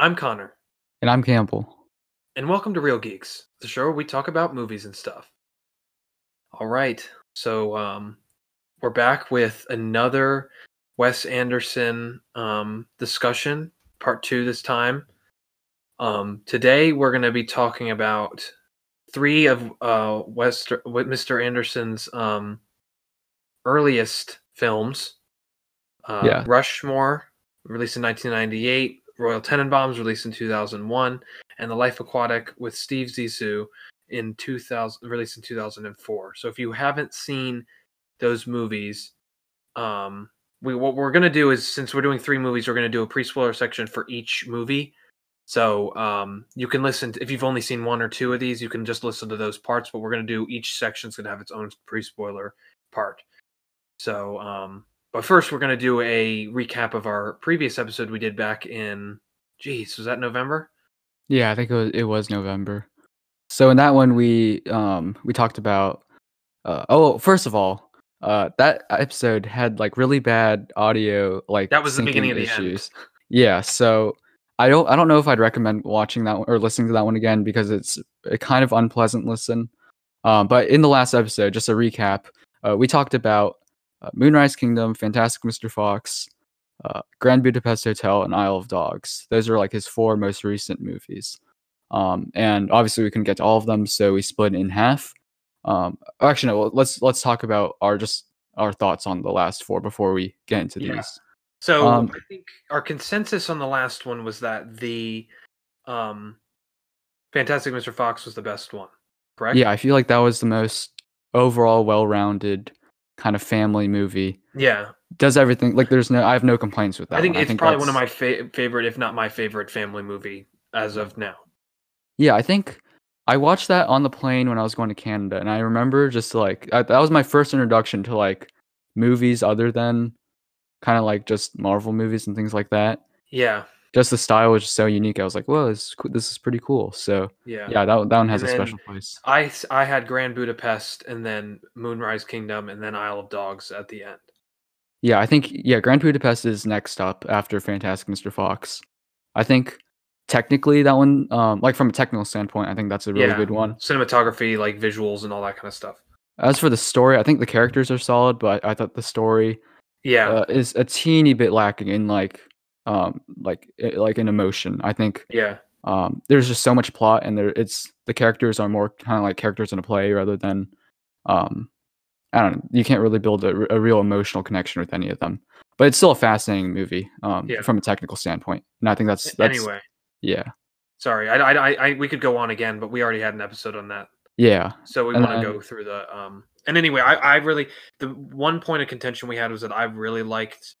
I'm Connor. And I'm Campbell. And welcome to Real Geeks, the show where we talk about movies and stuff. All right, so we're back with another Wes Anderson discussion, part two this time. Today we're going to be talking about three of Mr. Anderson's earliest films. Rushmore, released in 1998, Royal Tenenbaums, released in 2001, and The Life Aquatic with Steve Zissou released in 2004. So if you haven't seen those movies, what we're going to do is, since we're doing three movies, we're going to do a pre-spoiler section for each movie. So you can listen to, if you've only seen one or two of these, you can just listen to those parts, but we're going to do, each section's going to have its own pre-spoiler part. So, but first we're going to do a recap of our previous episode we did back in, was that November? Yeah, I think it was November. So in that one, we talked about, first of all, that episode had like really bad audio, like that was the beginning of the issues. End. Yeah, so I don't know if I'd recommend watching that one or listening to that one again, because it's a kind of unpleasant listen. But in the last episode, just a recap, we talked about Moonrise Kingdom, Fantastic Mr. Fox, Grand Budapest Hotel, and Isle of Dogs. Those are like his four most recent movies. And obviously we couldn't get to all of them, so we split in half. Let's talk about our thoughts on the last four before we get into these. Yeah. So I think our consensus on the last one was that the Fantastic Mr. Fox was the best one, correct? Yeah, I feel like that was the most overall well-rounded kind of family movie. Yeah. Does everything, like I have no complaints with that. I think probably one of my favorite, if not my favorite family movie as of now. Yeah, I think I watched that on the plane when I was going to Canada, and I remember just like, that was my first introduction to like movies other than kind of like just Marvel movies and things like that. Yeah. Just the style was just so unique. I was like, whoa, this is pretty cool. So yeah that one has a special place. I had Grand Budapest and then Moonrise Kingdom and then Isle of Dogs at the end. Yeah, I think, Grand Budapest is next up after Fantastic Mr. Fox. I think technically that one, like from a technical standpoint, I think that's a really good one. Cinematography, like visuals and all that kind of stuff. As for the story, I think the characters are solid, but I thought the story is a teeny bit lacking in like an emotion. I think there's just so much plot, and the characters are more kind of like characters in a play rather than I don't know, you can't really build a real emotional connection with any of them. But it's still a fascinating movie from a technical standpoint, and I think that's anyway. Yeah. Sorry, we could go on again, but we already had an episode on that. Yeah. So we want to go through the And anyway, the one point of contention we had was that I really liked,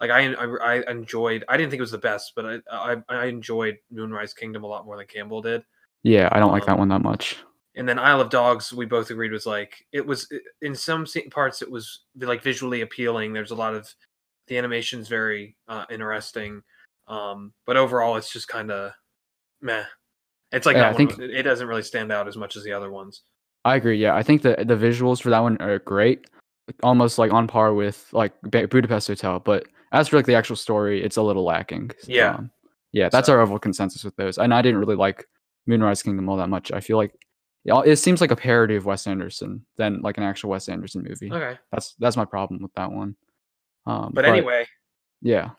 like I enjoyed, I didn't think it was the best, but I enjoyed Moonrise Kingdom a lot more than Campbell did. Yeah, I don't like that one that much. And then Isle of Dogs, we both agreed was like, it was, in some parts it was like visually appealing. There's a lot of, the animation's very interesting. But overall it's just kind of meh. It's like, it doesn't really stand out as much as the other ones. I agree. Yeah, I think the visuals for that one are great, almost like on par with like Budapest Hotel. But as for like the actual story, it's a little lacking. Yeah, that's our overall consensus with those. And I didn't really like Moonrise Kingdom all that much. I feel like it seems like a parody of Wes Anderson than like an actual Wes Anderson movie. Okay, that's my problem with that one. But anyway, yeah.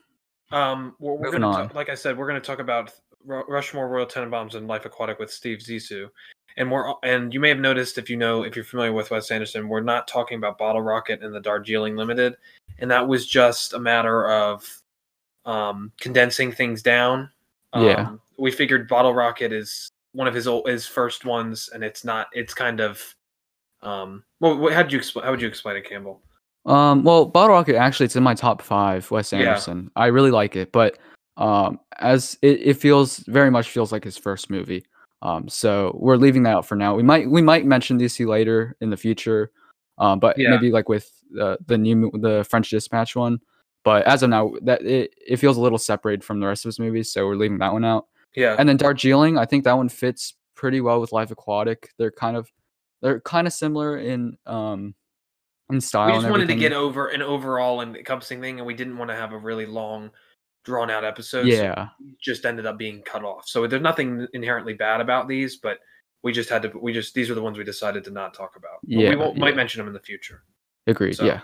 We're going to, like I said, we're going to talk about Rushmore, Royal Tenenbaums, and Life Aquatic with Steve Zissou. And you may have noticed, if you're familiar with Wes Anderson, we're not talking about Bottle Rocket and the Darjeeling Limited, and that was just a matter of condensing things down. We figured Bottle Rocket is one of his first ones, and it's not. It's kind of how would you explain it, Campbell? Bottle Rocket, actually, it's in my top five Wes Anderson. Yeah. I really like it, but as it feels like his first movie. So we're leaving that out for now. We might mention DC later in the future, but maybe like with the French Dispatch one. But as of now, that it feels a little separated from the rest of his movies, so we're leaving that one out. Yeah. And then Darjeeling, I think that one fits pretty well with Life Aquatic. They're kind of similar in style. We just wanted to get over an overall encompassing thing, and we didn't want to have a really long drawn out episodes. Yeah. Just ended up being cut off. So there's nothing inherently bad about these, but we just had to, these are the ones we decided to not talk about. But yeah. We might mention them in the future. Agreed. So, yeah.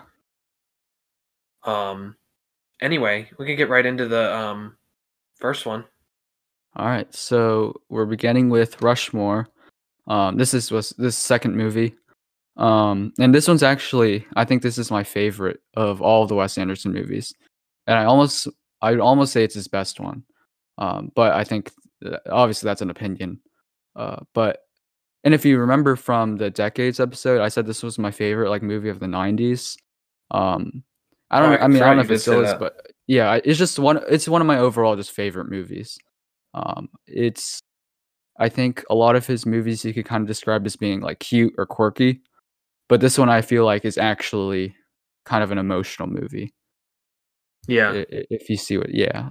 Anyway, we can get right into the first one. All right. So we're beginning with Rushmore. This second movie. And this one's actually, I think this is my favorite of all of the Wes Anderson movies. And I'd almost say it's his best one. But I think obviously that's an opinion. And if you remember from the Decades episode, I said this was my favorite movie of the 90s. I don't know if it still is, but yeah, it's just one of my overall just favorite movies. I think a lot of his movies you could kind of describe as being cute or quirky, but this one I feel is actually kind of an emotional movie. Yeah. If you see what, yeah.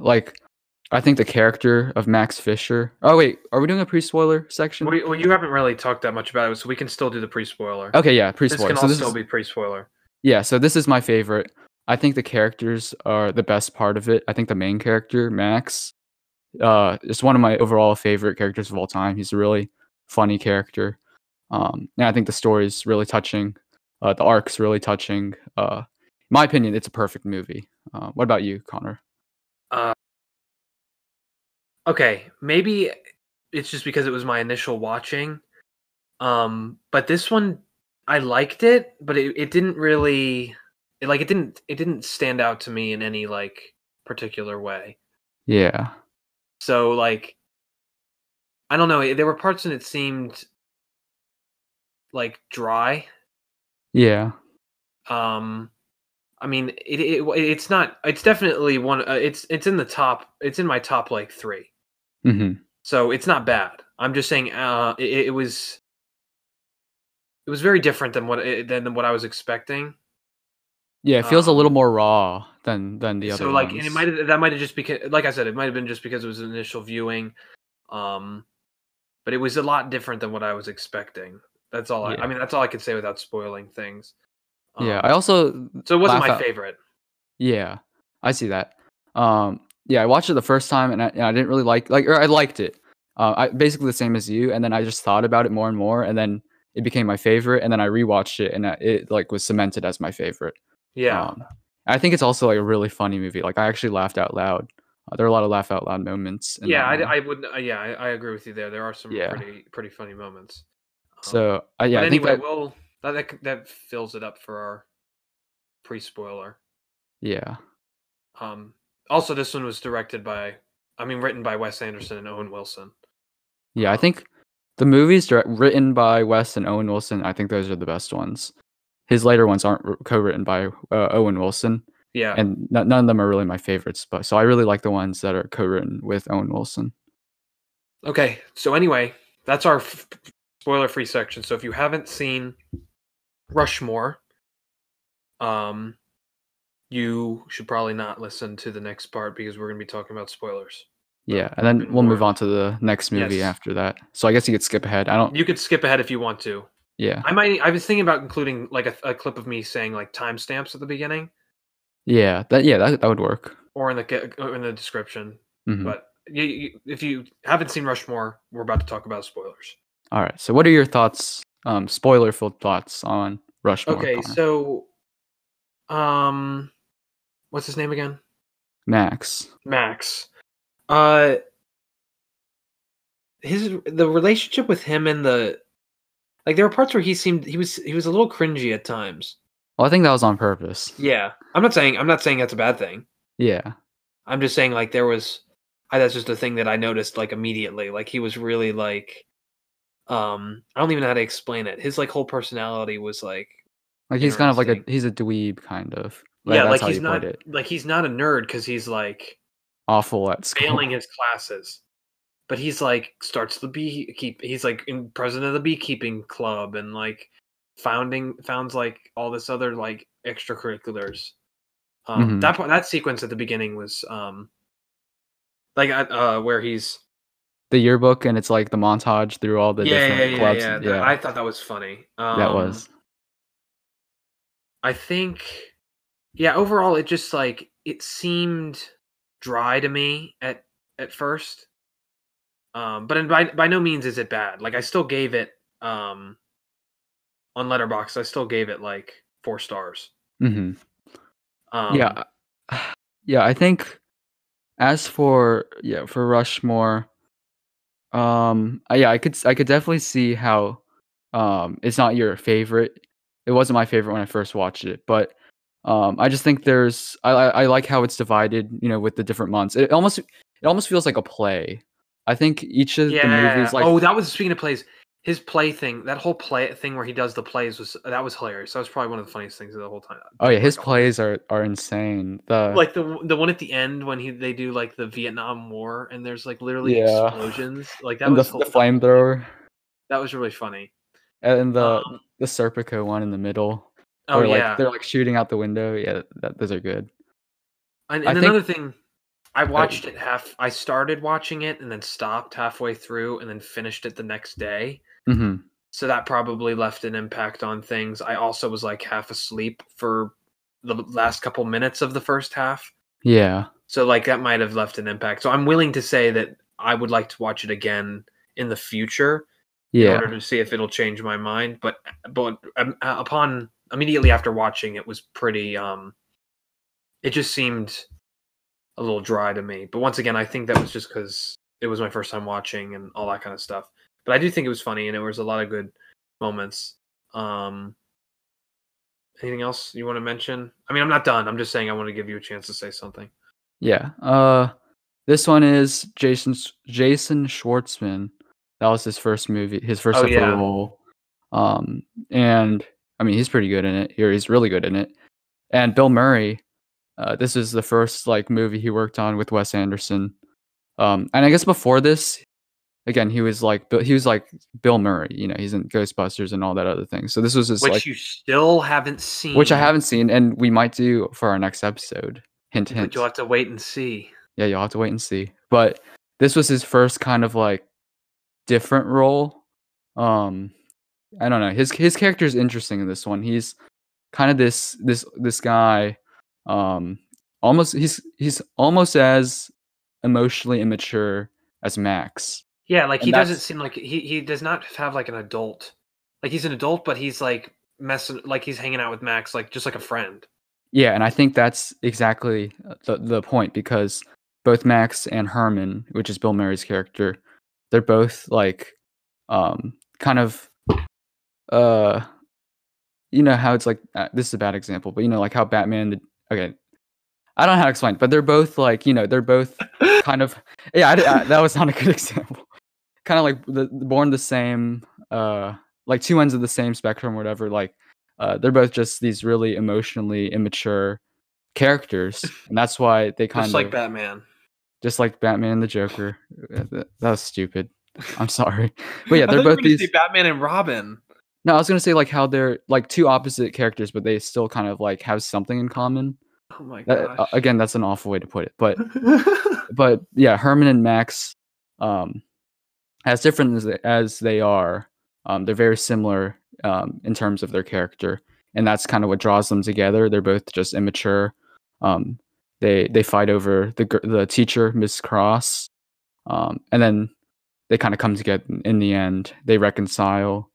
I think the character of Max Fisher. Oh wait, are we doing a pre-spoiler section? Well, you haven't really talked that much about it, so we can still do the pre-spoiler. Okay, yeah, pre-spoiler. This can also be pre-spoiler. Yeah, so this is my favorite. I think the characters are the best part of it. I think the main character, Max, is one of my overall favorite characters of all time. He's a really funny character. And I think the story's really touching. The arc's really touching. In my opinion, it's a perfect movie. What about you, Connor? Okay, maybe it's just because it was my initial watching. But this one, I liked it, but it didn't really... It didn't stand out to me in any particular way. Yeah. So I don't know. There were parts in it seemed dry. Yeah. I mean, it's not. It's definitely one. It's in the top. It's in my top three. Mm-hmm. So it's not bad. I'm just saying. It was very different than what I was expecting. Yeah, it feels a little more raw than the other. So ones. And it might have just because, like I said, it might have been just because it was an initial viewing, but it was a lot different than what I was expecting. That's all. Yeah. I mean, that's all I could say without spoiling things. Yeah, I also so it wasn't my favorite. Yeah, I see that. Yeah, I watched it the first time and I didn't really or I liked it. I basically the same as you, and then I just thought about it more and more, and then it became my favorite, and then I rewatched it, and it was cemented as my favorite. Yeah, I think it's also a really funny movie. I actually laughed out loud. There are a lot of laugh out loud moments. I agree with you there. There are some pretty funny moments. That fills it up for our pre-spoiler. Yeah. Also, this one was written by Wes Anderson and Owen Wilson. Yeah, I think the movies written by Wes and Owen Wilson. I think those are the best ones. His later ones aren't co-written by Owen Wilson. Yeah. And none of them are really my favorites, but so I really like the ones that are co-written with Owen Wilson. Okay. So anyway, that's our spoiler-free section. So if you haven't seen Rushmore, you should probably not listen to the next part because we're going to be talking about spoilers. Yeah, and then we'll move on to the next movie after that. So I guess you could skip ahead. You could skip ahead if you want to. Yeah, I was thinking about including a clip of me saying timestamps at the beginning. Yeah, that would work. Or in the description. Mm-hmm. But if you haven't seen Rushmore, we're about to talk about spoilers. All right. So, what are your thoughts? Spoiler-filled thoughts on Rushmore. Okay. Connor? So, what's his name again? Max. The relationship with him and the. There were parts where he was a little cringy at times. Well, I think that was on purpose. Yeah, I'm not saying that's a bad thing. Yeah, I'm just saying that's just a thing that I noticed immediately. He was really I don't even know how to explain it. His whole personality was he's kind of he's a dweeb kind of. He's not he's not a nerd because he's awful at school. Failing his classes. But he's he's president of the beekeeping club and founds all this other extracurriculars. Mm-hmm. That sequence at the beginning was where he's the yearbook and it's the montage through all the different clubs. Yeah. I thought that was funny. That was. I think overall it just it seemed dry to me at first. But by no means is it bad. Like, I still gave it, on Letterboxd, I still gave it like 4 stars. Mm-hmm. Yeah. I think as for Rushmore, I could definitely see how, it's not your favorite. It wasn't my favorite when I first watched it, but, I just think I like how it's divided, with the different months. It almost feels like a play. I think each of the movies, like, that was, speaking of plays, his play thing, that whole play thing where he does the plays was hilarious. That was probably one of the funniest things of the whole time. Oh yeah, his plays are insane. The one at the end when they do like the Vietnam War and there's like literally explosions. Like that and was the flamethrower. That was really funny. And the Serpico one in the middle. Oh yeah, like, they're like shooting out the window. Yeah, those are good. And another thing. I watched it I started watching it and then stopped halfway through and then finished it the next day. Mm-hmm. So that probably left an impact on things. I also was like half asleep for the last couple minutes of the first half. Yeah. So like that might have left an impact. So I'm willing to say that I would like to watch it again in the future in order to see if it'll change my mind. But immediately after watching it was pretty, it just seemed a little dry to me, but once again, I think that was just because it was my first time watching and all that kind of stuff. But I do think it was funny, and there was a lot of good moments. Anything else you want to mention? I mean, I'm not done. I'm just saying I want to give you a chance to say something. Yeah. This one is Jason Schwartzman. That was his first movie, his first role. And I mean, he's pretty good in it. Here, he's really good in it. And Bill Murray. This is the first like movie he worked on with Wes Anderson, and I guess before this, again he was like Bill Murray. He's in Ghostbusters and all that other thing. So this was his which you still haven't seen, which I haven't seen, and we might do for our next episode. Hint, hint. But you'll have to wait and see. Yeah, you'll have to wait and see. But this was his first kind of like different role. I don't know. His character is interesting in this one. He's kind of this guy. Almost he's almost as emotionally immature as Max. Yeah, like he doesn't seem like he does not have like an adult. Like he's an adult, but he's like messing, like he's hanging out with Max, like just like a friend. Yeah, and I think that's exactly the point, because both Max and Herman, which is Bill Murray's character, they're both like kind of how it's like, this is a bad example, but like how Batman. Okay, I don't know how to explain it, but they're both like, they're both kind of, that was not a good example. Kind of like born the same, like two ends of the same spectrum, whatever. Like, they're both just these really emotionally immature characters, and that's why they kind of like Batman, just like Batman the Joker. That was stupid. I'm sorry, but yeah, they're both these Batman and Robin. No, I was gonna say like how they're like two opposite characters, but they still kind of like have something in common. Oh my gosh! Again, that's an awful way to put it, but but yeah, Herman and Max, as different as they are, they're very similar in terms of their character, and that's kind of what draws them together. They're both just immature. They fight over the teacher, Miss Cross, and then they kind of come together in the end. They reconcile.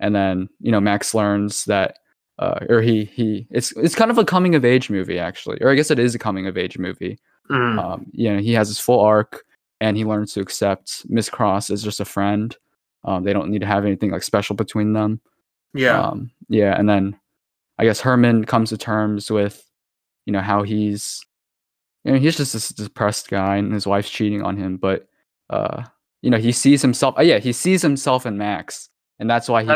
And then Max learns that, or he it's kind of a coming of age movie actually, or I guess it is a coming of age movie. Mm. He has his full arc, and he learns to accept Miss Cross as just a friend. They don't need to have anything like special between them. Yeah, And then I guess Herman comes to terms with, how he's just this depressed guy, and his wife's cheating on him, but he sees himself. He sees himself in Max. And that's why he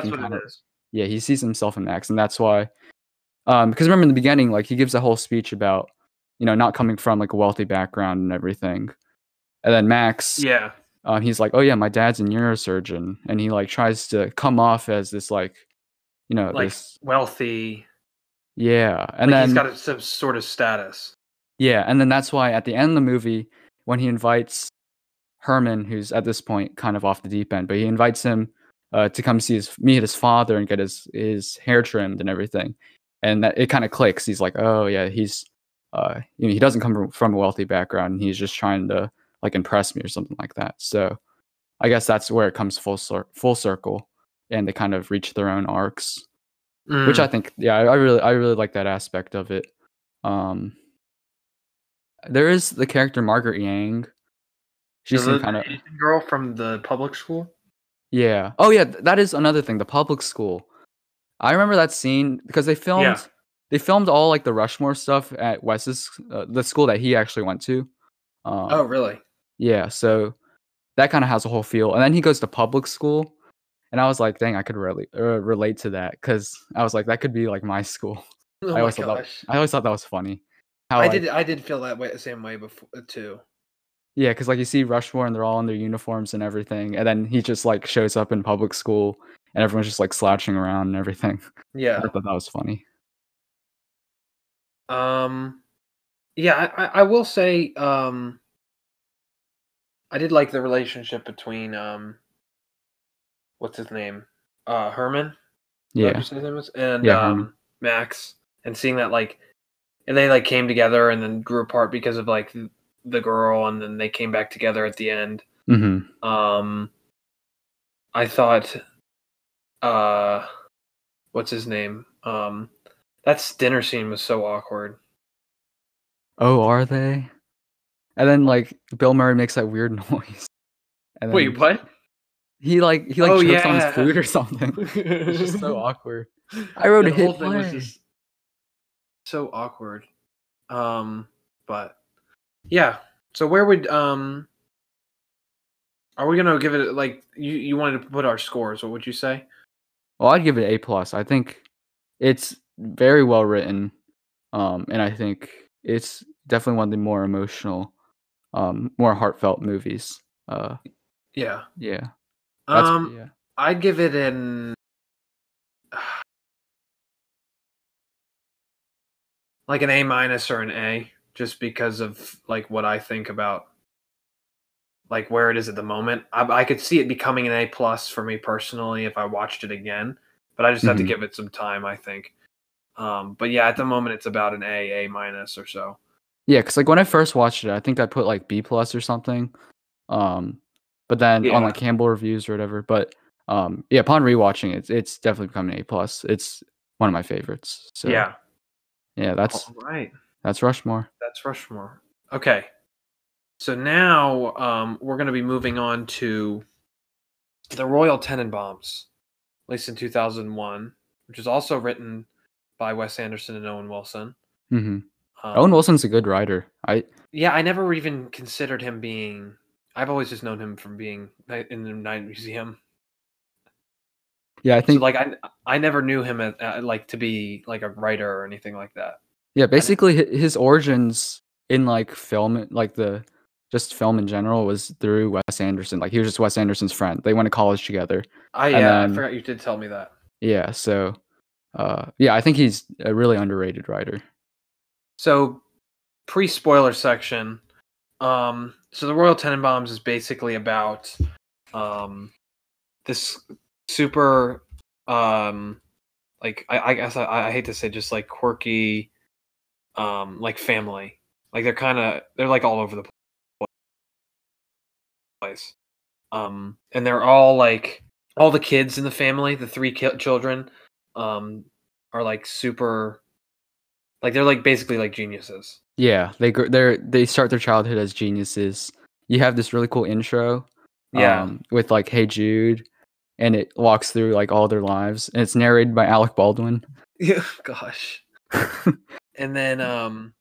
sees himself in Max. And that's why, because remember in the beginning, like he gives a whole speech about, not coming from like a wealthy background and everything. And then Max, he's like, oh yeah, my dad's a neurosurgeon. And he like tries to come off as this like, like this wealthy. Yeah. And like then he's got some sort of status. Yeah. And then that's why at the end of the movie, when he invites Herman, who's at this point kind of off the deep end, but he invites him to come see meet his father and get his hair trimmed and everything, and that it kind of clicks. He's like, oh yeah, he's you know, he doesn't come from a wealthy background, and he's just trying to like impress me or something like that. So I guess that's where it comes full circle, and they kind of reach their own arcs, which I think, yeah, I really like that aspect of it. There is the character Margaret Yang. She's the kind of Asian girl from the public school. Yeah. Oh yeah, that is another thing. The public school. I remember that scene because they filmed. Yeah. They filmed all like the Rushmore stuff at Wes's, the school that he actually went to. Oh, really? Yeah. So that kind of has a whole feel. And then he goes to public school, and I was like, dang, I could really relate to that, because I was like, that could be like my school. Oh, I always thought that was funny. How I did feel that way the same way before too. Yeah, because like you see Rushmore and they're all in their uniforms and everything, and then he just like shows up in public school and everyone's just like slouching around and everything. Yeah, I thought that was funny. Yeah, I will say, I did like the relationship between what's his name, Herman. Yeah, his name was, and yeah, Max, and seeing that like, and they like came together and then grew apart because of like the girl, and then they came back together at the end. Mm-hmm. I thought, what's his name? That dinner scene was so awkward. Oh, are they? And then like Bill Murray makes that weird noise. And then, wait, what? He chokes on his food or something. It's just so awkward. I wrote the whole thing was just so awkward. But yeah. So where would are we gonna give it, like, you wanted to put our scores, what would you say? Well, I'd give it A+. I think it's very well written. And I think it's definitely one of the more emotional, more heartfelt movies. Yeah. Yeah. Yeah. I'd give it an like an A- or an A, just because of like what I think about like where it is at the moment. I could see it becoming an A+ for me personally if I watched it again, but I just have to give it some time, I think. But yeah, at the moment it's about an A- or so. Yeah, because like when I first watched it, I think I put like B+ or something. But then on like Campbell Reviews or whatever. But yeah, upon rewatching, it's definitely become an A+. It's one of my favorites. So yeah, that's all right. That's Rushmore. That's Rushmore. Okay, so now we're going to be moving on to The Royal Tenenbaums, released in 2001, which is also written by Wes Anderson and Owen Wilson. Mm-hmm. Owen Wilson's a good writer. I never even considered him being. I've always just known him from being in the Night Museum. Yeah, I think so, like I never knew him like to be like a writer or anything like that. Yeah, basically his origins in like film, like film in general, was through Wes Anderson. Like he was just Wes Anderson's friend. They went to college together. I forgot you did tell me that. Yeah, so I think he's a really underrated writer. So, pre-spoiler section. So The Royal Tenenbaums is basically about this super, like I guess I hate to say, just like quirky, like family. Like they're like all over the place. And they're all like, all the kids in the family, the three children, are like super. Like they're like basically like geniuses. Yeah, they start their childhood as geniuses. You have this really cool intro, with like "Hey Jude," and it walks through like all their lives, and it's narrated by Alec Baldwin. Yeah, gosh. And then,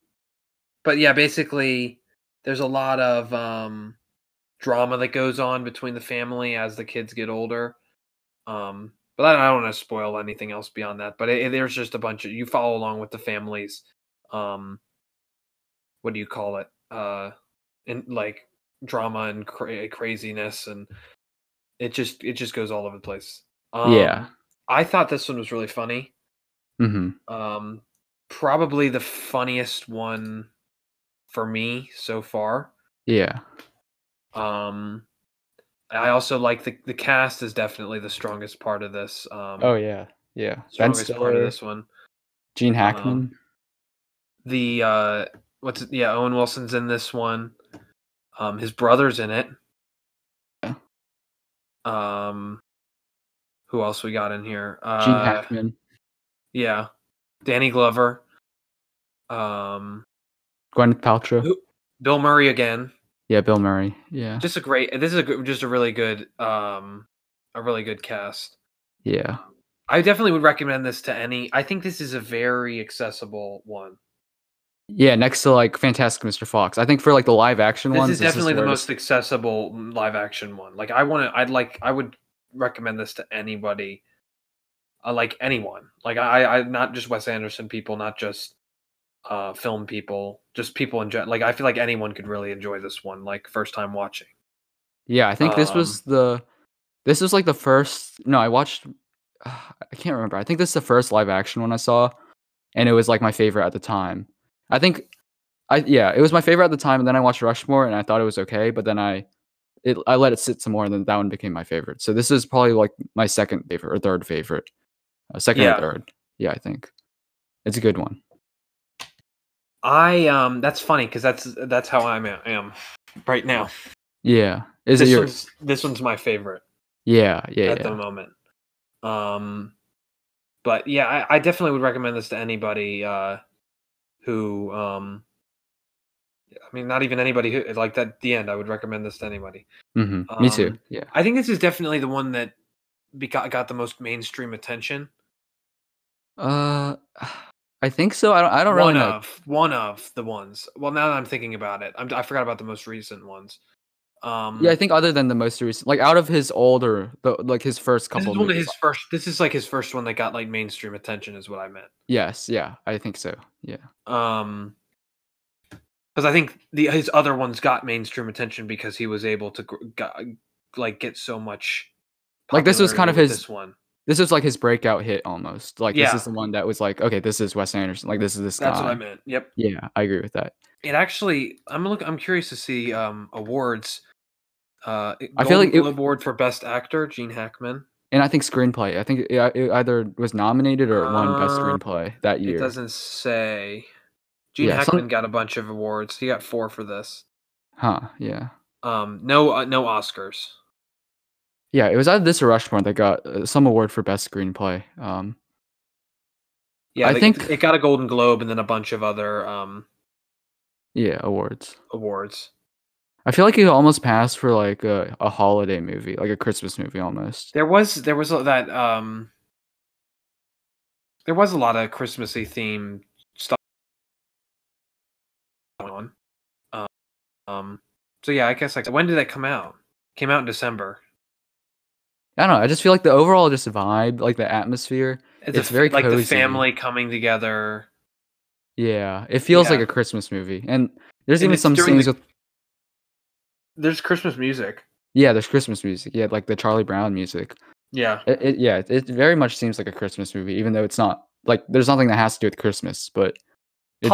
but yeah, basically, there's a lot of drama that goes on between the family as the kids get older. But I don't want to spoil anything else beyond that. But there's just a bunch of, you follow along with the family's, what do you call it? And like drama and craziness, and it just goes all over the place. Yeah, I thought this one was really funny. Mm-hmm. Probably the funniest one for me so far. Yeah. I also like the cast is definitely the strongest part of this. Ben Stiller, strongest part of this one. Gene Hackman. The Owen Wilson's in this one. His brother's in it. Yeah. Who else we got in here? Gene Hackman. Yeah. Danny Glover. Gwyneth Paltrow. Bill Murray again. Yeah, Bill Murray. Yeah. This is a really good cast. Yeah. I definitely would recommend this to any. I think this is a very accessible one. Yeah, next to like Fantastic Mr. Fox. I think for like the live action ones, this is the most accessible live action one. Like I would recommend this to anybody. Like anyone. Like I not just Wes Anderson people, not just film people, just people in general. Like I feel like anyone could really enjoy this one, like first time watching. Yeah, I think I can't remember. I think this is the first live action one I saw, and it was like my favorite at the time. It was my favorite at the time, and then I watched Rushmore, and I thought it was okay, but then I let it sit some more, and then that one became my favorite. So this is probably like my second favorite or third favorite. Or third. Yeah, I think. It's a good one. That's funny, because that's how I am right now. Yeah. This one's my favorite. Yeah. The moment. But yeah, I definitely would recommend this to anybody who not even anybody who like that at the end. I would recommend this to anybody. Mm-hmm. Me too. Yeah, I think this is definitely the one that got the most mainstream attention. I think so. I don't really know. One of the ones. Well, now that I'm thinking about it, I forgot about the most recent ones. I think other than the most recent, like out of his older, his first couple. This is like his first one that got like mainstream attention, is what I meant. Yes, yeah, I think so. Yeah. Because I think his other ones got mainstream attention because he was able to get so much. Like this was kind of his one. This was like his breakout hit almost. Like this is the one that was like, okay, this is Wes Anderson. Like this is this guy. That's what I meant. Yep. Yeah, I agree with that. It actually, I'm curious to see awards. I feel like Golden Globe Award for Best Actor, Gene Hackman. And I think screenplay. I think it either was nominated or won Best Screenplay that year. It doesn't say. Gene Hackman got a bunch of awards. He got 4 for this. Huh, yeah. No Oscars. Yeah, it was either this or Rushmore that got some award for Best Screenplay. I think it got a Golden Globe and then a bunch of other awards. I feel like it almost passed for like a holiday movie, like a Christmas movie almost. There was a lot of Christmassy themed stuff going on. So yeah, I guess like when did that come out? Came out in December. I don't know. I just feel like the overall just vibe, like the atmosphere, it's very cozy. Like the family coming together. Yeah, it feels like a Christmas movie, and there's even some scenes with. There's Christmas music. Yeah, there's Christmas music. Yeah, like the Charlie Brown music. Yeah. It very much seems like a Christmas movie, even though it's not. Like, there's nothing that has to do with Christmas, but it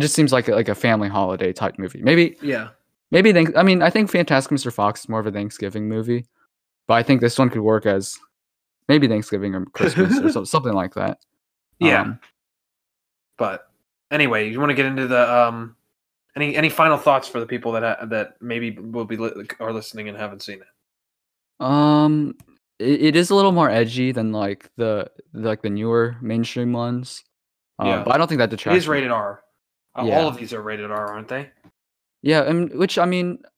just seems like a family holiday type movie. Maybe. Yeah. Maybe I think Fantastic Mr. Fox is more of a Thanksgiving movie. But I think this one could work as maybe Thanksgiving or Christmas or something like that. Yeah. But anyway, you want to get into the any final thoughts for the people that that maybe will be are listening and haven't seen it? It is a little more edgy than like the newer mainstream ones. But I don't think that detracts. It is rated R. All of these are rated R, aren't they? Yeah, and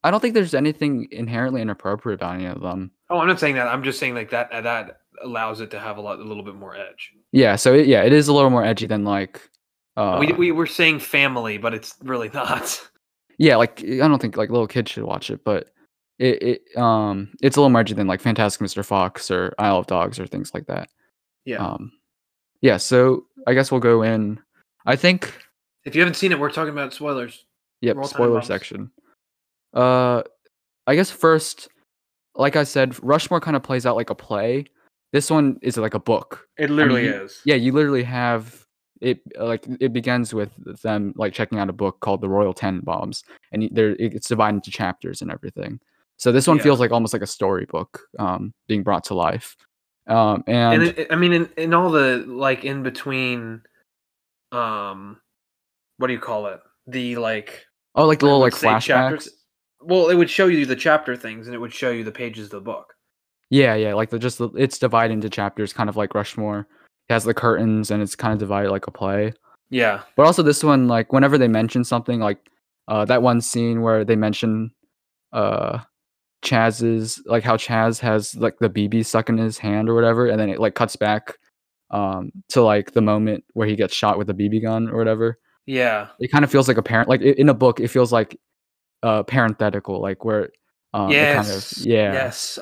I don't think there's anything inherently inappropriate about any of them. Oh, I'm not saying that. I'm just saying like that allows it to have a little bit more edge. Yeah, so it is a little more edgy than like. We were saying family, but it's really not. Yeah, like I don't think like little kids should watch it, but it's a little more edgy than like Fantastic Mr. Fox or Isle of Dogs or things like that. Yeah. Yeah. So I guess we'll go in. I think if you haven't seen it, we're talking about spoilers. Yep, spoiler section. I guess first, like I said, Rushmore kind of plays out like a play. This one is like a book. It literally is. Yeah, you literally have it. Like it begins with them like checking out a book called The Royal Tenenbaums, and it's divided into chapters and everything. So this one feels like almost like a storybook being brought to life. And in all the like in between. what do you call it? The like oh, like the little like flashbacks. Chapters. Well, it would show you the chapter things, and it would show you the pages of the book. Yeah, like it's divided into chapters, kind of like Rushmore. It has the curtains, and it's kind of divided like a play. Yeah, but also this one, like whenever they mention something, like that one scene where they mention Chaz's, like how Chaz has like the BB stuck in his hand or whatever, and then it like cuts back to like the moment where he gets shot with the BB gun or whatever. Yeah, it kind of feels like a parent, like in a book, it feels like parenthetical, like where yes,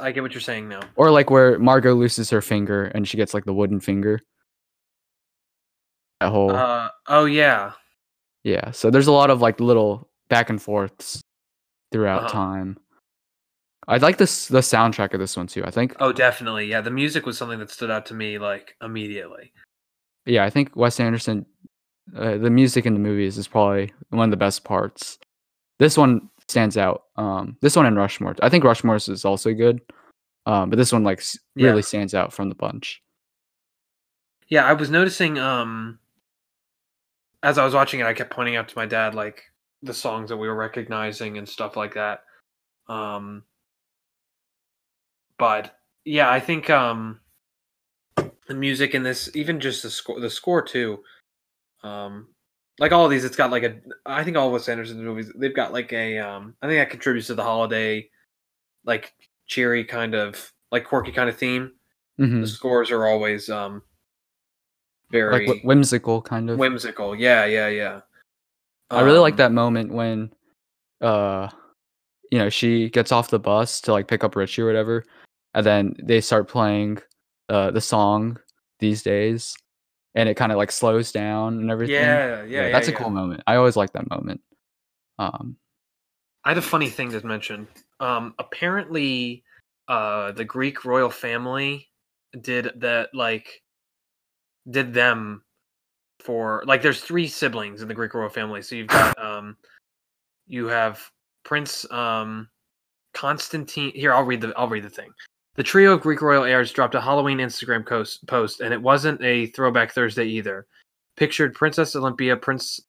I get what you're saying now. Or like where Margot loses her finger and she gets like the wooden finger. That whole yeah. So there's a lot of like little back and forths throughout time. I like the soundtrack of this one too, I think. Oh, definitely. Yeah, the music was something that stood out to me like immediately. Yeah, I think Wes Anderson, the music in the movies is probably one of the best parts. This one stands out. This one and Rushmore. I think Rushmore's is also good, but this one like really stands out from the bunch. Yeah, I was noticing as I was watching it, I kept pointing out to my dad like the songs that we were recognizing and stuff like that. But yeah, I think the music in this, even just the score too. Like all of these, it's got like I think all of Wes Anderson's movies, they've got like I think that contributes to the holiday, like cheery kind of like quirky kind of theme. Mm-hmm. The scores are always very like whimsical kind of. Whimsical, yeah. I really like that moment when, she gets off the bus to like pick up Richie or whatever, and then they start playing the song These Days, and it kind of like slows down and everything. Yeah. That's a cool moment. I always like that moment. I had a funny thing to mention. Apparently, the Greek royal family did that. Like, did them for like. There's three siblings in the Greek royal family. So you've got you have Prince Constantine. Here, I'll read the thing. The trio of Greek royal heirs dropped a Halloween Instagram post, and it wasn't a Throwback Thursday either. Pictured Princess Olympia, Prince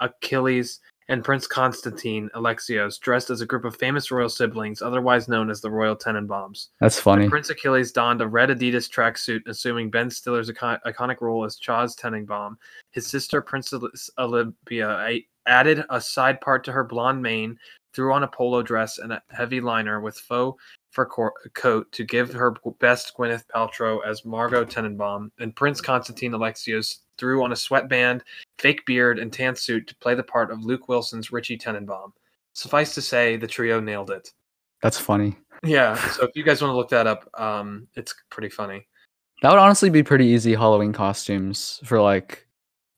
Achilles, and Prince Constantine Alexios dressed as a group of famous royal siblings, otherwise known as the Royal Tenenbaums. That's funny. And Prince Achilles donned a red Adidas tracksuit, assuming Ben Stiller's iconic role as Chaz Tenenbaum. His sister, Princess Olympia, added a side part to her blonde mane, threw on a polo dress and a heavy liner with faux fur coat to give her best Gwyneth Paltrow as Margot Tenenbaum, and Prince Constantine Alexios threw on a sweatband, fake beard, and tan suit to play the part of Luke Wilson's Richie Tenenbaum. Suffice to say, the trio nailed it. That's funny. Yeah, so if you guys want to look that up, it's pretty funny. That would honestly be pretty easy Halloween costumes for like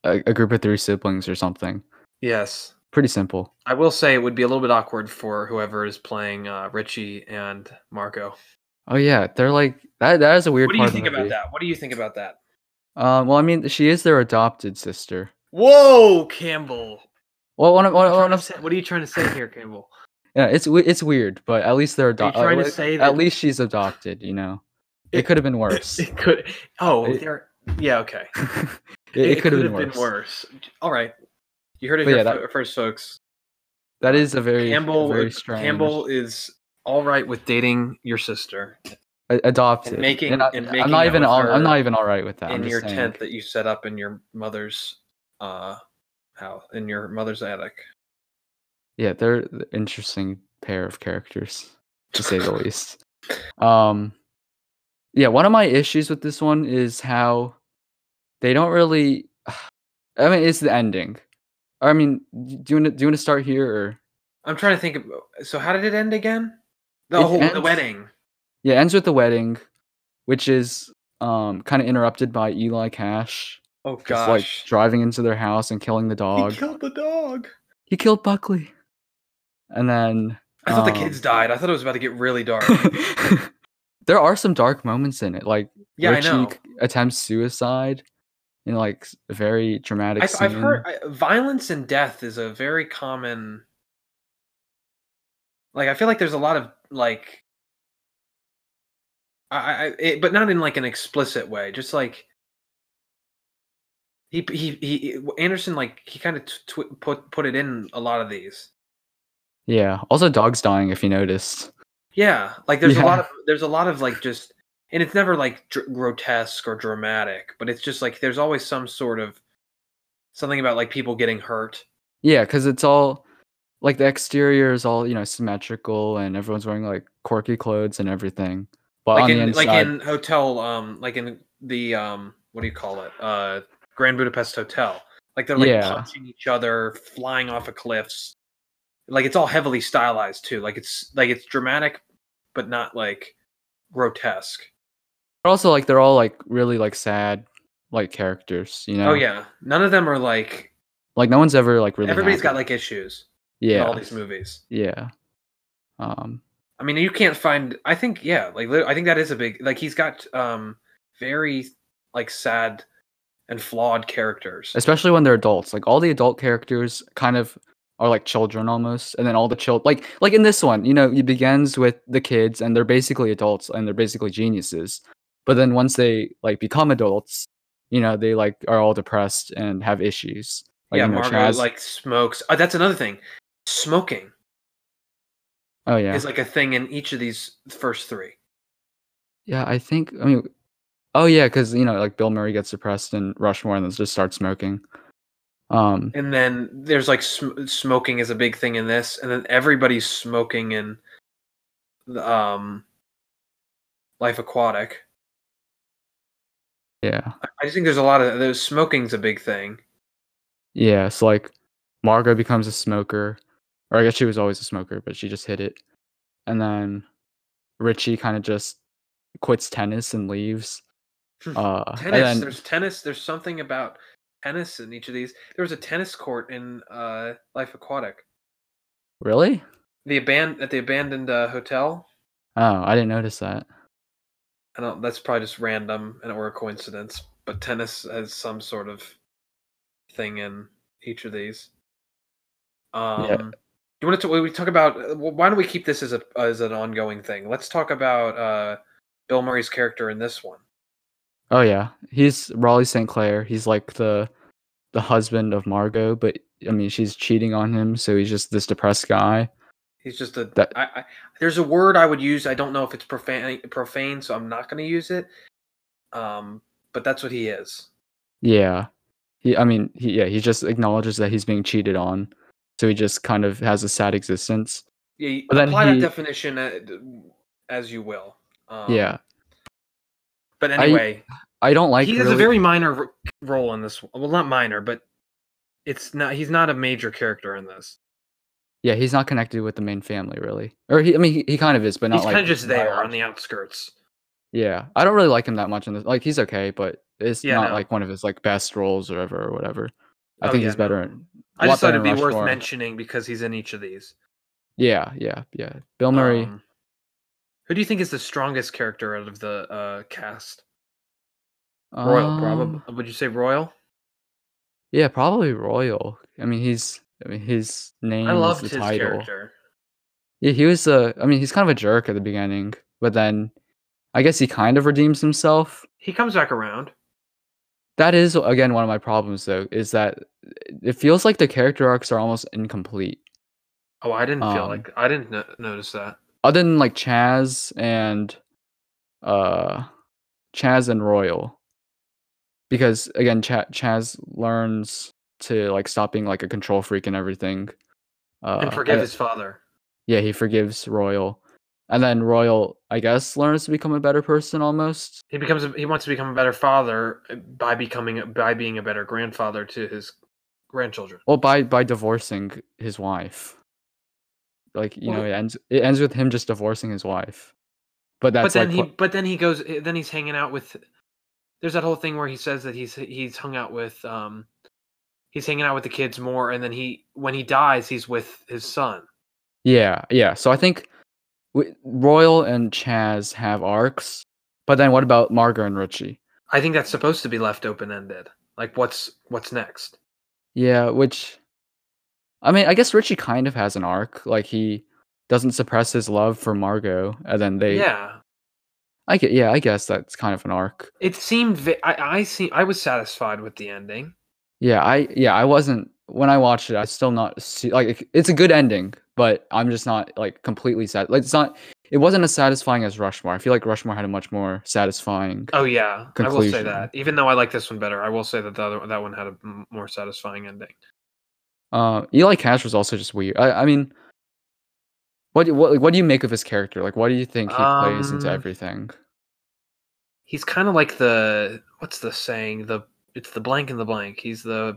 a group of three siblings or something. Yes. Pretty simple. I will say it would be a little bit awkward for whoever is playing Richie and Marco. Oh yeah, they're like that. That is a weird. What do you think about that? Well, I mean, she is their adopted sister. Whoa, Campbell. Well, what are you trying to say here, Campbell? Yeah, it's weird, but at least they're adopted. Trying to say that at least she's adopted. You know, it could have been worse. It could. Yeah. Okay. it could have been worse. All right. You heard it first, folks. That is a very Campbell. Very strange. Campbell is all right with dating your sister, adopted, and making. I'm not even all right with that. In your tent that you set up in your mother's house, in your mother's attic. Yeah, they're an interesting pair of characters, to say the least. Yeah, one of my issues with this one is how they don't really. I mean, it's the ending. I mean, do you want to start here? Or? I'm trying to think. So how did it end again? The wedding. Yeah, it ends with the wedding, which is kind of interrupted by Eli Cash. Oh, gosh. Like, driving into their house and killing the dog. He killed the dog. He killed Buckley. And then... I thought the kids died. I thought it was about to get really dark. There are some dark moments in it. Like, yeah, Richie attempts suicide. In like a very dramatic scene. I've heard violence and death is a very common. Like I feel like there's a lot of like. But not in like an explicit way. Just like. He Anderson, like, he kind of put it in a lot of these. Yeah. Also, dogs dying, if you noticed. Yeah, like there's a lot of like, just, and it's never like grotesque or dramatic, but it's just like there's always some sort of something about like people getting hurt. Yeah, because it's all like the exterior is all, you know, symmetrical and everyone's wearing like quirky clothes and everything. But like on the inside, like in Hotel, like in the what do you call it? Grand Budapest Hotel. Like they're like punching each other, flying off of cliffs. Like it's all heavily stylized too. Like it's dramatic, but not like grotesque. But also like they're all like really like sad like characters, you know? Oh yeah. None of them are like no one's ever like really. Everybody's happy. Got like issues. Yeah. In all these movies. Yeah. I mean, you can't find. I think I think that is a big, like, he's got very like sad and flawed characters, especially when they're adults. Like all the adult characters kind of are like children almost, and then all the children, like in this one, you know, it begins with the kids and they're basically adults and they're basically geniuses. But then once they like become adults, you know, they like are all depressed and have issues. Like, yeah, you know, Margo like smokes. Oh, that's another thing. Smoking. Oh yeah, is like a thing in each of these first three. Yeah, oh yeah, because, you know, like Bill Murray gets depressed in Rushmore and then just starts smoking. And then there's like smoking is a big thing in this, and then everybody's smoking in the, Life Aquatic. Yeah, I just think there's a lot of those. Smoking's a big thing. Yeah, so like Margot becomes a smoker, or I guess she was always a smoker, but she just hid it. And then Richie kind of just quits tennis and leaves. Tennis. There's something about tennis in each of these. There was a tennis court in Life Aquatic. Really? At the abandoned hotel. Oh, I didn't notice that. I don't. That's probably just random or a coincidence. But tennis has some sort of thing in each of these. Yeah. You want to talk about? Well, why don't we keep this as an ongoing thing? Let's talk about Bill Murray's character in this one. Oh yeah, he's Raleigh St. Clair. He's like the husband of Margot, but I mean, she's cheating on him, so he's just this depressed guy. He's just there's a word I would use. I don't know if it's profane, so I'm not going to use it. But that's what he is. Yeah, he just acknowledges that he's being cheated on, so he just kind of has a sad existence. Yeah, apply that definition as you will. But anyway, I don't like. He has a very minor role in this. Well, not minor, but it's not. He's not a major character in this. Yeah, he's not connected with the main family really. Or he kind of is, but not. He's like, kind of just there on the outskirts. Yeah, I don't really like him that much in this. Like, he's okay, but it's not like one of his like best roles or ever or whatever. I think he's better. I just thought it'd be worth mentioning because he's in each of these. Yeah. Bill Murray. Who do you think is the strongest character out of the cast? Royal, probably. Would you say Royal? Yeah, probably Royal. I mean, his name. I loved his character. Yeah, he was he's kind of a jerk at the beginning, but then I guess he kind of redeems himself. He comes back around. That is again one of my problems, though, is that it feels like the character arcs are almost incomplete. Oh, I didn't feel like I didn't notice that. Other than like Chaz and Royal, because again, Chaz learns to like stop being like a control freak and everything, and forgive his father. Yeah, he forgives Royal, and then Royal, I guess, learns to become a better person. Almost, he wants to become a better father by being a better grandfather to his grandchildren. Well, by divorcing his wife. Like, you know, it ends with him just divorcing his wife. But that's then he's hanging out with. There's that whole thing where he says that he's hanging out with the kids more, and then when he dies, he's with his son. Yeah. So I think Royal and Chaz have arcs, but then what about Margo and Richie? I think that's supposed to be left open ended. Like, what's next? Yeah, which. I mean, I guess Richie kind of has an arc. Like, he doesn't suppress his love for Margot, and then they. Yeah. I guess that's kind of an arc. It seemed I was satisfied with the ending. I wasn't, when I watched it, I still not like, it's a good ending, but I'm just not like completely sad. Like, it's not, it wasn't as satisfying as Rushmore. I feel like Rushmore had a much more satisfying. Oh yeah, conclusion. I will say that. Even though I like this one better, I will say that that one had a more satisfying ending. Eli Cash was also just weird. I mean, what do you make of his character? Like, what do you think he plays into everything? He's kind of like the, what's the saying? It's the blank in the blank. He's the,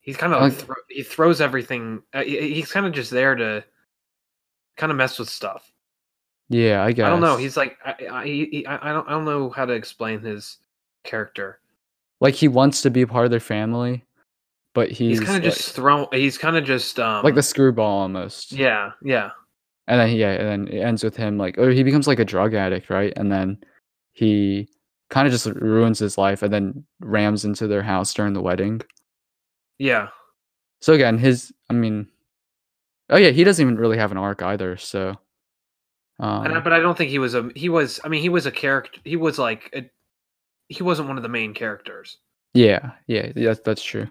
he's kind of like, he throws everything. He's kind of just there to kind of mess with stuff. Yeah, I guess. I don't know. He's like, I don't know how to explain his character. Like, he wants to be a part of their family, but he's kind of like, just thrown. He's kind of just like the screwball almost. Yeah, yeah. And then it ends with him like, oh, he becomes like a drug addict, right? And then he kind of just ruins his life, and then rams into their house during the wedding. Yeah. So again, he doesn't even really have an arc either. So, but I don't think he was a character. He was like a. He wasn't one of the main characters. Yeah, that's true.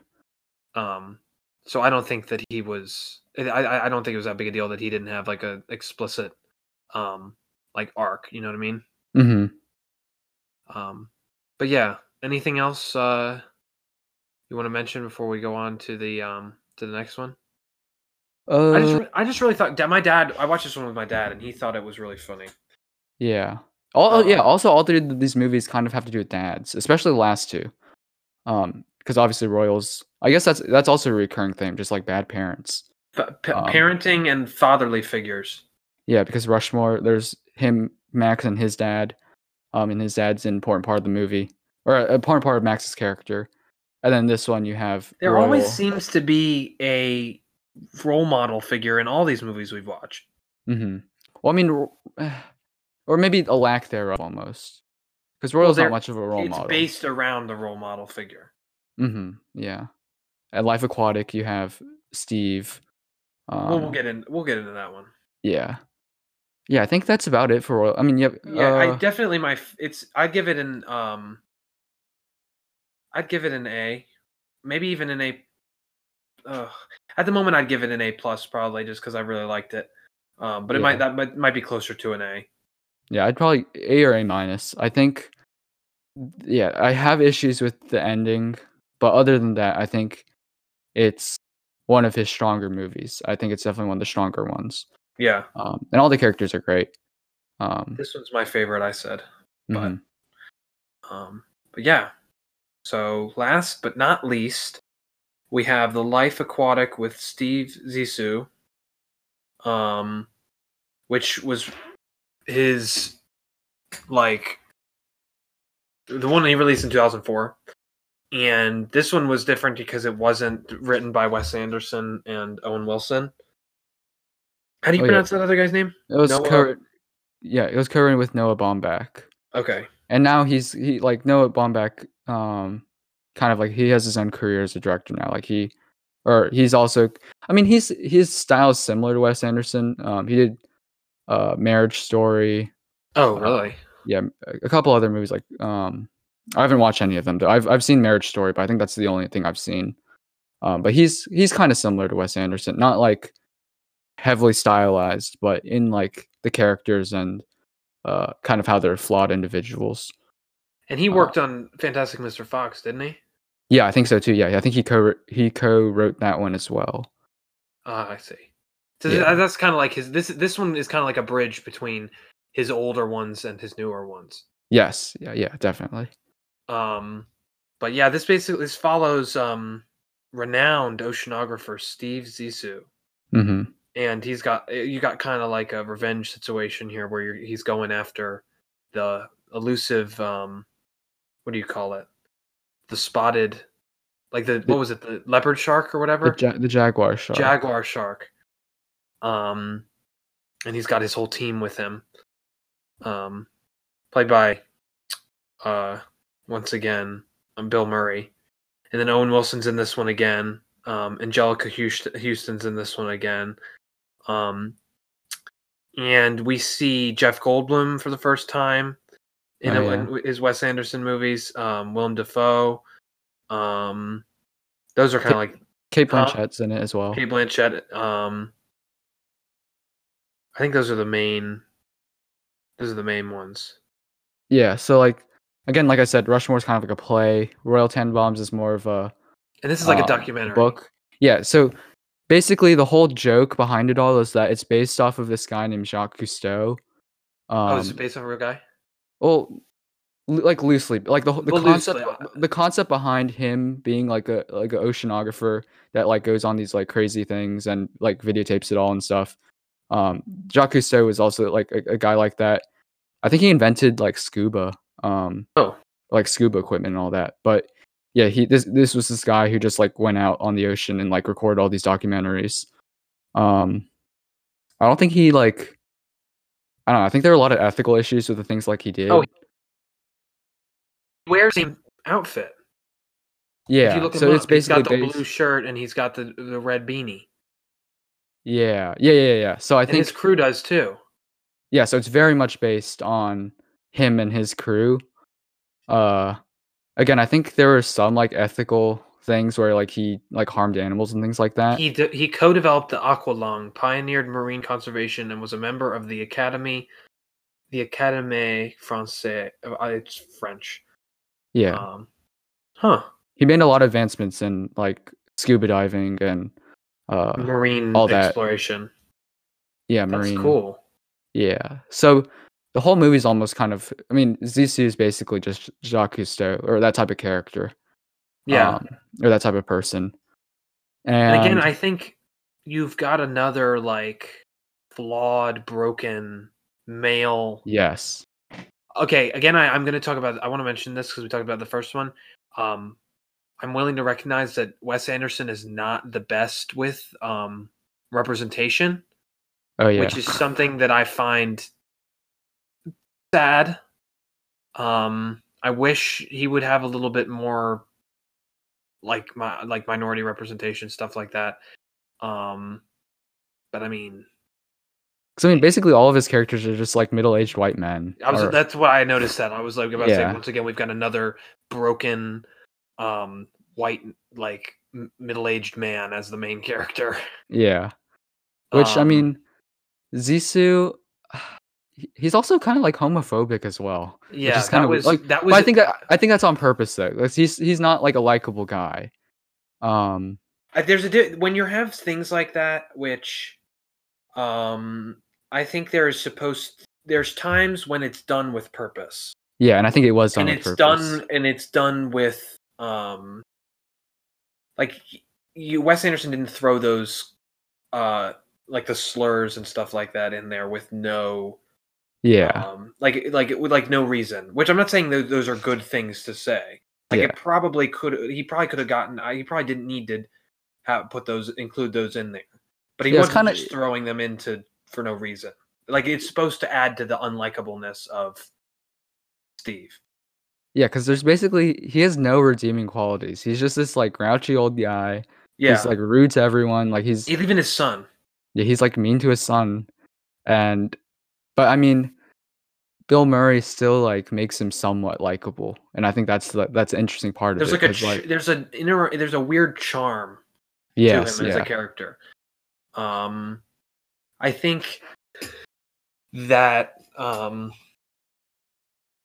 So I don't think that he was. I don't think it was that big a deal that he didn't have like a explicit, like arc. You know what I mean? Mm-hmm. But yeah, anything else you want to mention before we go on to the next one? I just really thought my dad. I watched this one with my dad, and he thought it was really funny. Yeah. Also, all three of these movies kind of have to do with dads, especially the last two, because obviously royals. I guess that's also a recurring theme, just like bad parents, parenting and fatherly figures. Yeah, because Rushmore, there's him, Max, and his dad, and his dad's an important part of the movie, or an important part of Max's character. And then this one, you have there Royal. Always seems to be a role model figure in all these movies we've watched. Mm-hmm. Well, I mean. Or maybe a lack thereof, almost, because Royal's not much of a role model. It's based around the role model figure. Mm-hmm. Yeah. At Life Aquatic, you have Steve. We'll get into that one. Yeah. Yeah, I think that's about it for Royal. I mean, yeah. Yeah, I'd give it an A, maybe even an A. At the moment, I'd give it an A+, probably just because I really liked it. But it might be closer to an A. Yeah, I'd probably A or A-. I think, yeah, I have issues with the ending, but other than that, I think it's one of his stronger movies. I think it's definitely one of the stronger ones. Yeah. And all the characters are great. This one's my favorite, I said. But, mm-hmm. But yeah. So last but not least, we have The Life Aquatic with Steve Zissou, which was... his, like, the one he released in 2004, and this one was different because it wasn't written by Wes Anderson and Owen Wilson. How do you pronounce that other guy's name? It was co-written with Noah Baumbach. Okay, and now he's Noah Baumbach, kind of like he has his own career as a director now. Like he's also, I mean, his style is similar to Wes Anderson. He did. Marriage Story. Oh, really? Yeah, a couple other movies like I haven't watched any of them though. I've seen Marriage Story, but I think that's the only thing I've seen. But he's kind of similar to Wes Anderson, not like heavily stylized, but in like the characters and kind of how they're flawed individuals. And he worked on Fantastic Mr. Fox, didn't he? Yeah, I think so too. Yeah, I think he co-wrote that one as well. Ah, I see. So yeah. That's kind of like his. This one is kind of like a bridge between his older ones and his newer ones. Yes. Yeah. Definitely. But yeah, this follows renowned oceanographer Steve Zissou, mm-hmm. and you got kind of like a revenge situation here where he's going after the elusive. What do you call it? The spotted, like what was it? The leopard shark or whatever. The jaguar shark. And he's got his whole team with him, played by, once again, Bill Murray, and then Owen Wilson's in this one again. Angelica Houston's in this one again, and we see Jeff Goldblum for the first time in his Wes Anderson movies. Willem Dafoe, Those are kind of like Kate Blanchett's in it as well. Kate Blanchett. I think those are the main. Those are the main ones. Yeah. So like again, like I said, Rushmore's kind of like a play. Royal Tenenbaums is more of a. And this is like a documentary book. Yeah. So basically, the whole joke behind it all is that it's based off of this guy named Jacques Cousteau. Oh, is it based on a real guy? Well, like loosely, like the concept behind him being like an oceanographer that like goes on these like crazy things and like videotapes it all and stuff. Jacques Cousteau was also like a guy like that. I think he invented like scuba, like scuba equipment and all that. But yeah, this was this guy who just like went out on the ocean and like recorded all these documentaries. I don't think he like. I don't know. I think there are a lot of ethical issues with the things like he did. Oh, he wears the same outfit. Yeah, if you look so it's basically he's got the blue shirt and he's got the red beanie. Yeah. So I think his crew does too. Yeah, so it's very much based on him and his crew. Again, I think there are some like ethical things where like he like harmed animals and things like that. He co-developed the aqualung, pioneered marine conservation, and was a member of the Académie Française. It's French. Yeah. He made a lot of advancements in like scuba diving and marine all exploration. That. Yeah, marine. That's cool. Yeah. So the whole movie's almost kind of. I mean, Zissou is basically just Jacques Cousteau or that type of character. Yeah, or that type of person. And again, I think you've got another like flawed, broken male. Yes. Okay. Again, I'm going to talk about. I want to mention this because we talked about the first one. I'm willing to recognize that Wes Anderson is not the best with representation. Oh yeah. Which is something that I find sad. I wish he would have a little bit more. Like minority representation, stuff like that. But I mean, because I mean, basically all of his characters are just like middle-aged white men. That's what I noticed. That I was like about to say once again, we've got another broken, white like middle-aged man as the main character. Yeah, which I mean, Zissou. He's also kind of like homophobic as well. Yeah, which is kind of like that was. I think that's on purpose though. Like, he's not like a likable guy. There's a when you have things like that, which, I think there's times when it's done with purpose. Yeah, and I think it was done. It's done with Wes Anderson didn't throw those like the slurs and stuff like that in there with no. Yeah, like no reason. Which I'm not saying those are good things to say. Like it probably could. He probably could have gotten. He probably didn't need to put those include those in there. But he wasn't kinda just throwing them into for no reason. Like it's supposed to add to the unlikableness of Steve. Yeah, because there's basically he has no redeeming qualities. He's just this like grouchy old guy. Yeah, he's like rude to everyone. Like he's even his son. Yeah, he's like mean to his son, and. But I mean, Bill Murray still like makes him somewhat likable, and I think that's an interesting part of it. There's a weird charm to him as a character. I think that I'm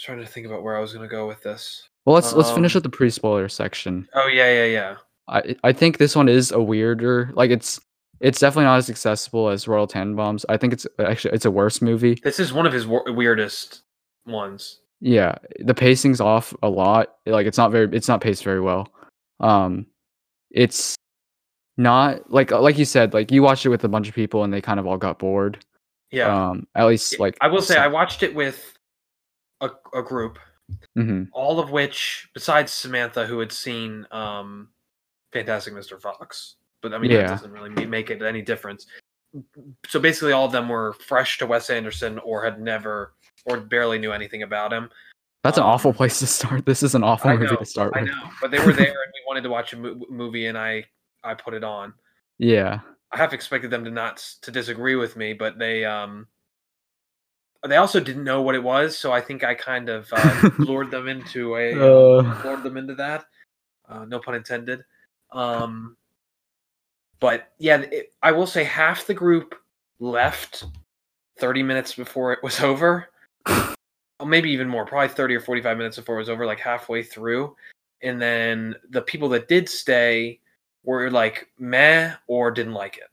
trying to think about where I was gonna go with this. Well, let's finish with the pre-spoiler section. Oh yeah. I think this one is a weirder like it's. It's definitely not as accessible as Royal Tenenbaums. I think it's a worse movie. This is one of his weirdest ones. Yeah, the pacing's off a lot. Like it's not paced very well. It's not like you said. Like you watched it with a bunch of people and they kind of all got bored. Yeah. At least like I will say, I watched it with a group, all of which, besides Samantha, who had seen Fantastic Mr. Fox. But I mean, that doesn't really make it any difference. So basically, all of them were fresh to Wes Anderson or had never or barely knew anything about him. That's an awful place to start. This is an awful movie to start with. I know, but they were there and we wanted to watch a movie and I put it on. Yeah. I half expected them to not disagree with me, but they also didn't know what it was. So I think I kind of lured them into that. No pun intended. But yeah, I will say half the group left 30 minutes before it was over. Or maybe even more, probably 30 or 45 minutes before it was over, like halfway through. And then the people that did stay were like meh or didn't like it.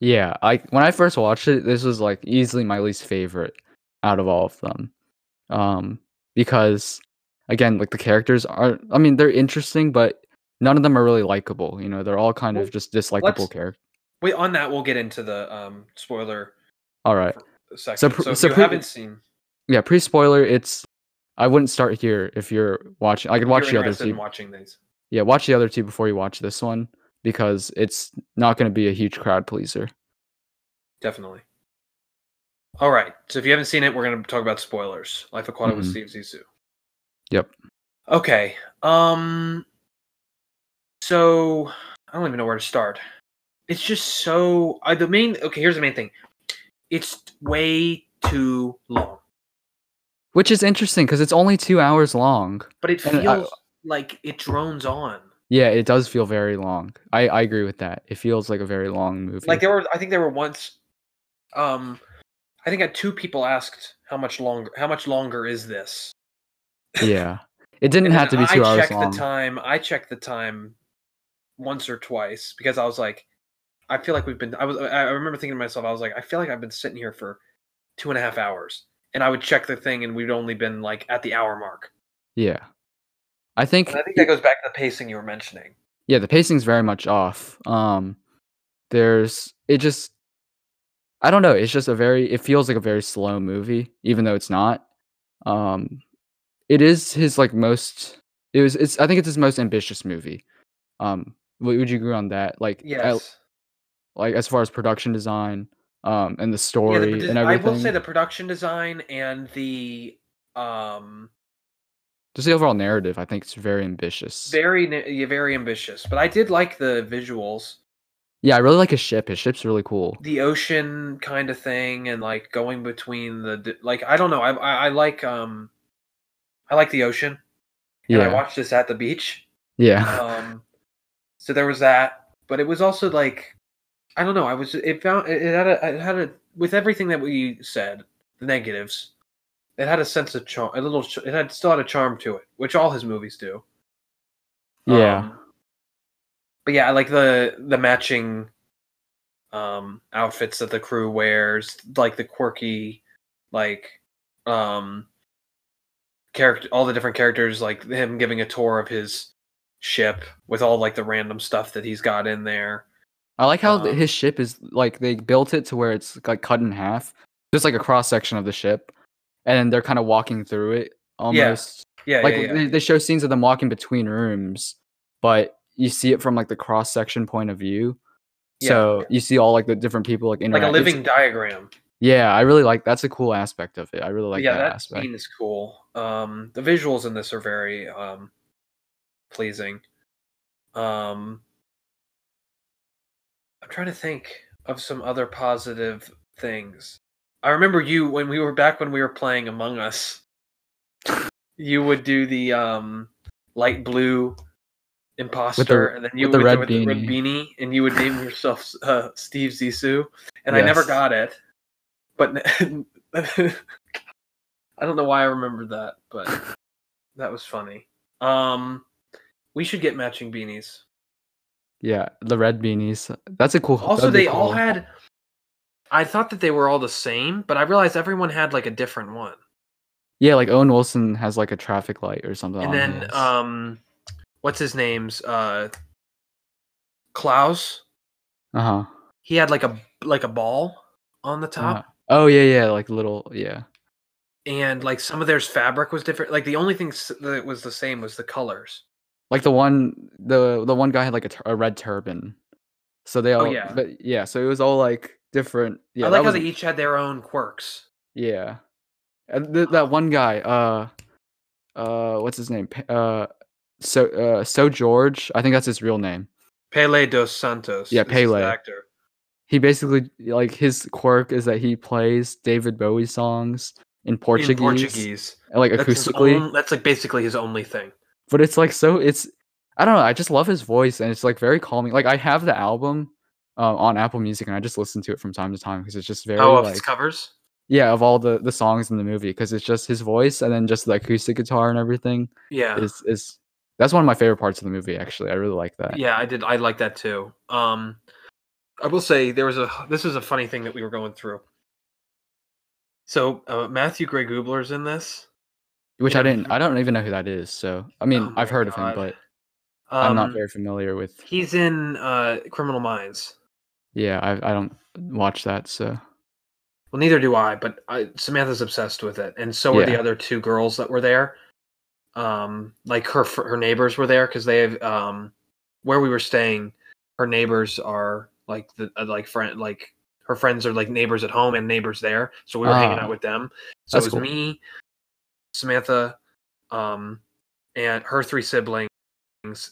Yeah, when I first watched it, this was like easily my least favorite out of all of them. Because again, like the characters are, I mean, they're interesting, but none of them are really likable. You know, they're all kind of just dislikable characters. Wait, on that, we'll get into the spoiler. All right. Section. So if you haven't seen. Yeah, pre-spoiler. I wouldn't start here if you're watching. I could watch the other two. Yeah, watch the other two before you watch this one because it's not going to be a huge crowd pleaser. Definitely. All right. So if you haven't seen it, we're going to talk about spoilers. Life Aquatic with Steve Zissou. Yep. Okay. So I don't even know where to start. It's just so here's the main thing. It's way too long. Which is interesting because it's only 2 hours long. But it feels like it drones on. Yeah, it does feel very long. I agree with that. It feels like a very long movie. Like I think there were once I think two people asked how much longer is this? Yeah. It didn't have to be 2 hours long. I checked the time once or twice because I was like, I remember thinking to myself, I was like, I feel like I've been sitting here for 2.5 hours. And I would check the thing, and we'd only been like at the hour mark. Yeah, I think that goes back to the pacing you were mentioning. Yeah, the pacing's very much off. I don't know. It's just it feels like a very slow movie, even though it's not. It is his like most. It was. I think it's his most ambitious movie. Would you agree on that? Like, yes. Like as far as production design. And the story and everything. I will say the production design and the just the overall narrative, I think it's very ambitious. Very ambitious. But I did like the visuals. Yeah, I really like his ship. His ship's really cool. The ocean kind of thing, and like going between the I don't know. I like the ocean. And yeah. I watched this at the beach. Yeah. So there was that, but it was also like. I don't know. With everything that we said, the negatives. It had a sense of charm. It still had a charm to it, which all his movies do. Yeah. But yeah, I like the matching outfits that the crew wears, like the quirky, character, all the different characters, like him giving a tour of his ship with all like the random stuff that he's got in there. I like how his ship is like they built it to where it's like cut in half, just like a cross section of the ship, and they're kind of walking through it almost. Yeah. They show scenes of them walking between rooms, but you see it from like the cross section point of view. Yeah. So you see all like the different people like interacting. Like a living diagram. Yeah, I really like that's a cool aspect of it. I really like that aspect. Yeah, that scene is cool. The visuals in this are very pleasing. I'm trying to think of some other positive things. I remember when we were playing Among Us, you would do the light blue imposter, and then you would do the red beanie, and you would name yourself Steve Zissou. And yes. I never got it, but I don't know why I remember that, but that was funny. We should get matching beanies. Yeah, the red beanies. That's a cool. Also, they all had. I thought that they were all the same, but I realized everyone had like a different one. Yeah, like Owen Wilson has like a traffic light or something. And then, what's his name's? Klaus. Uh huh. He had like a ball on the top. Uh-huh. Oh yeah, like little yeah. And like some of theirs fabric was different. Like the only thing that was the same was the colors. Like the one guy had like a red turban, so they all. Oh, yeah. But yeah, so it was all like different. Yeah, I like how they each had their own quirks. Yeah, and that one guy, what's his name? So George, I think that's his real name. Pele dos Santos. Yeah, Pele. Actor. He basically like his quirk is that he plays David Bowie songs in Portuguese, like acoustically. That's like basically his only thing. But it's like so. It's I don't know, I just love his voice, and it's like very calming. Like I have the album on Apple Music, and I just listen to it from time to time because it's just very of his covers? Yeah, of all the songs in the movie, because it's just his voice and then just the acoustic guitar and everything. Yeah. Is that's one of my favorite parts of the movie, actually. I really like that. Yeah, I like that too. I will say this is a funny thing that we were going through. So Matthew Gray Goobler's in this. Which I don't even know who that is. So I mean, I've heard of him, but I'm not very familiar with. He's in Criminal Minds. Yeah, I don't watch that, so. Well, neither do I, but Samantha's obsessed with it, and so are the other two girls that were there. Like her neighbors were there because they have where we were staying. Her neighbors are like her friends are like neighbors at home and neighbors there, so we were hanging out with them. So it was cool. Me, Samantha, and her three siblings,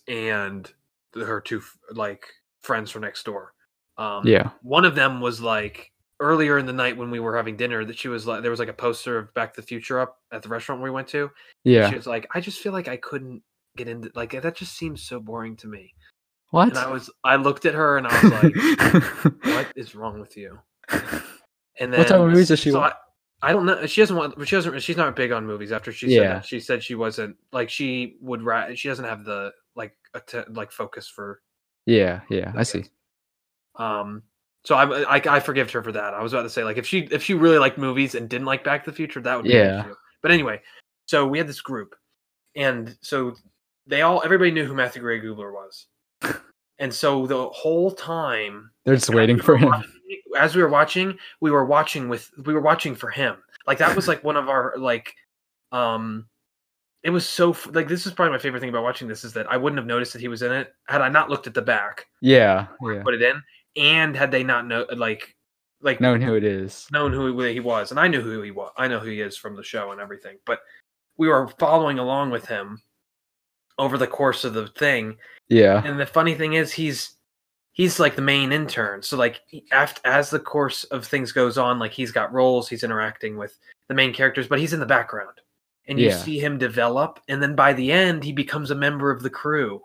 and her two like friends from next door. One of them was like. Earlier in the night when we were having dinner, that she was like, there was like a poster of Back to the Future up at the restaurant we went to. Yeah, she was like, I just feel like I couldn't get into like that. Just seems so boring to me. What? And I looked at her and I was like, what is wrong with you? And then what type of movies does she want? I don't know. She's not big on movies. After she said that, she said she wasn't like she doesn't have the like focus for. Yeah, I see. So I forgive her for that. I was about to say, like, if she really liked movies and didn't like Back to the Future, that would be an issue. But anyway, so we had this group, and so everybody knew who Matthew Gray Goobler was, and so the whole time they're just waiting for him. As we were watching, we were watching for him. Like that was like one of our like, it was so like this is probably my favorite thing about watching this is that I wouldn't have noticed that he was in it had I not looked at the back. Yeah. Put it in. And had they not know, like known who it is, known who he was, and I knew who he was. I know who he is from the show and everything. But we were following along with him over the course of the thing. Yeah. And the funny thing is, he's like the main intern. So like as the course of things goes on, like he's got roles, he's interacting with the main characters, but he's in the background, and you see him develop. And then by the end, he becomes a member of the crew.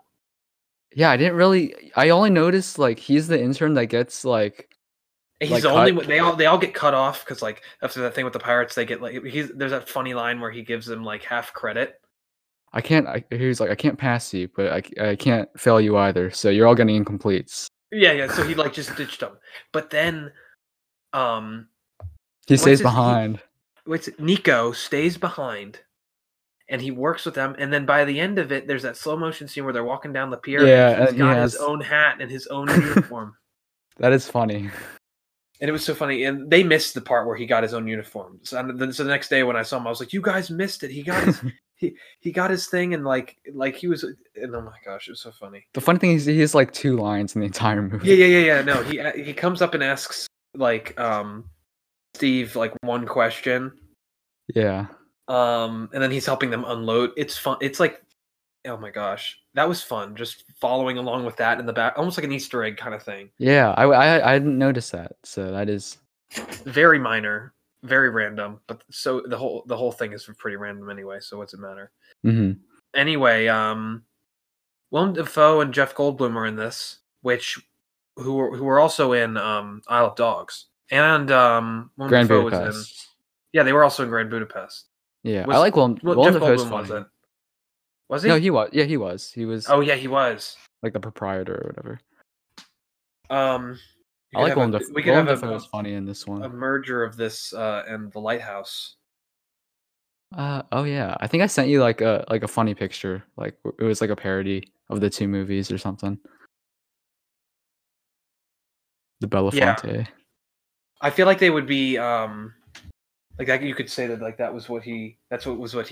Yeah, I only noticed like he's the intern that gets like. They all get cut off because like after that thing with the pirates, they get like there's that funny line where he gives them like half credit. He's like, I can't pass you, but I can't fail you either. So you're all getting incompletes. Yeah. So he like just ditched them, but then, he stays behind. Nico stays behind. And he works with them, and then by the end of it, there's that slow motion scene where they're walking down the pier. Yeah, and he's got his own hat and his own uniform. That is funny, and it was so funny. And they missed the part where he got his own uniform. So the next day when I saw him, I was like, "You guys missed it. He got his he got his thing, and like he was." And oh my gosh, it was so funny. The funny thing is, he has like two lines in the entire movie. Yeah. No, he comes up and asks like Steve like one question. Yeah. And then he's helping them unload. It's fun. It's like, oh my gosh, that was fun. Just following along with that in the back, almost like an Easter egg kind of thing. Yeah, I didn't notice that. So that is very minor, very random. But so the whole thing is pretty random anyway. So what's it matter? Mm-hmm. Anyway, Willem Dafoe and Jeff Goldblum are in this, who were also in Isle of Dogs and Willem Dafoe was in. Yeah, they were also in Grand Budapest. Yeah, I like Willem Dafoe wasn't. Was he? No, he was. Yeah, he was. He was. Oh yeah, he was. Like the proprietor or whatever. I like Willem Dafoe. Willem Dafoe was funny in this one. A merger of this and The Lighthouse. Oh yeah, I think I sent you like a funny picture. Like it was like a parody of the two movies or something. The Belafonte. Yeah. I feel like they would be Like you could say that like that was what he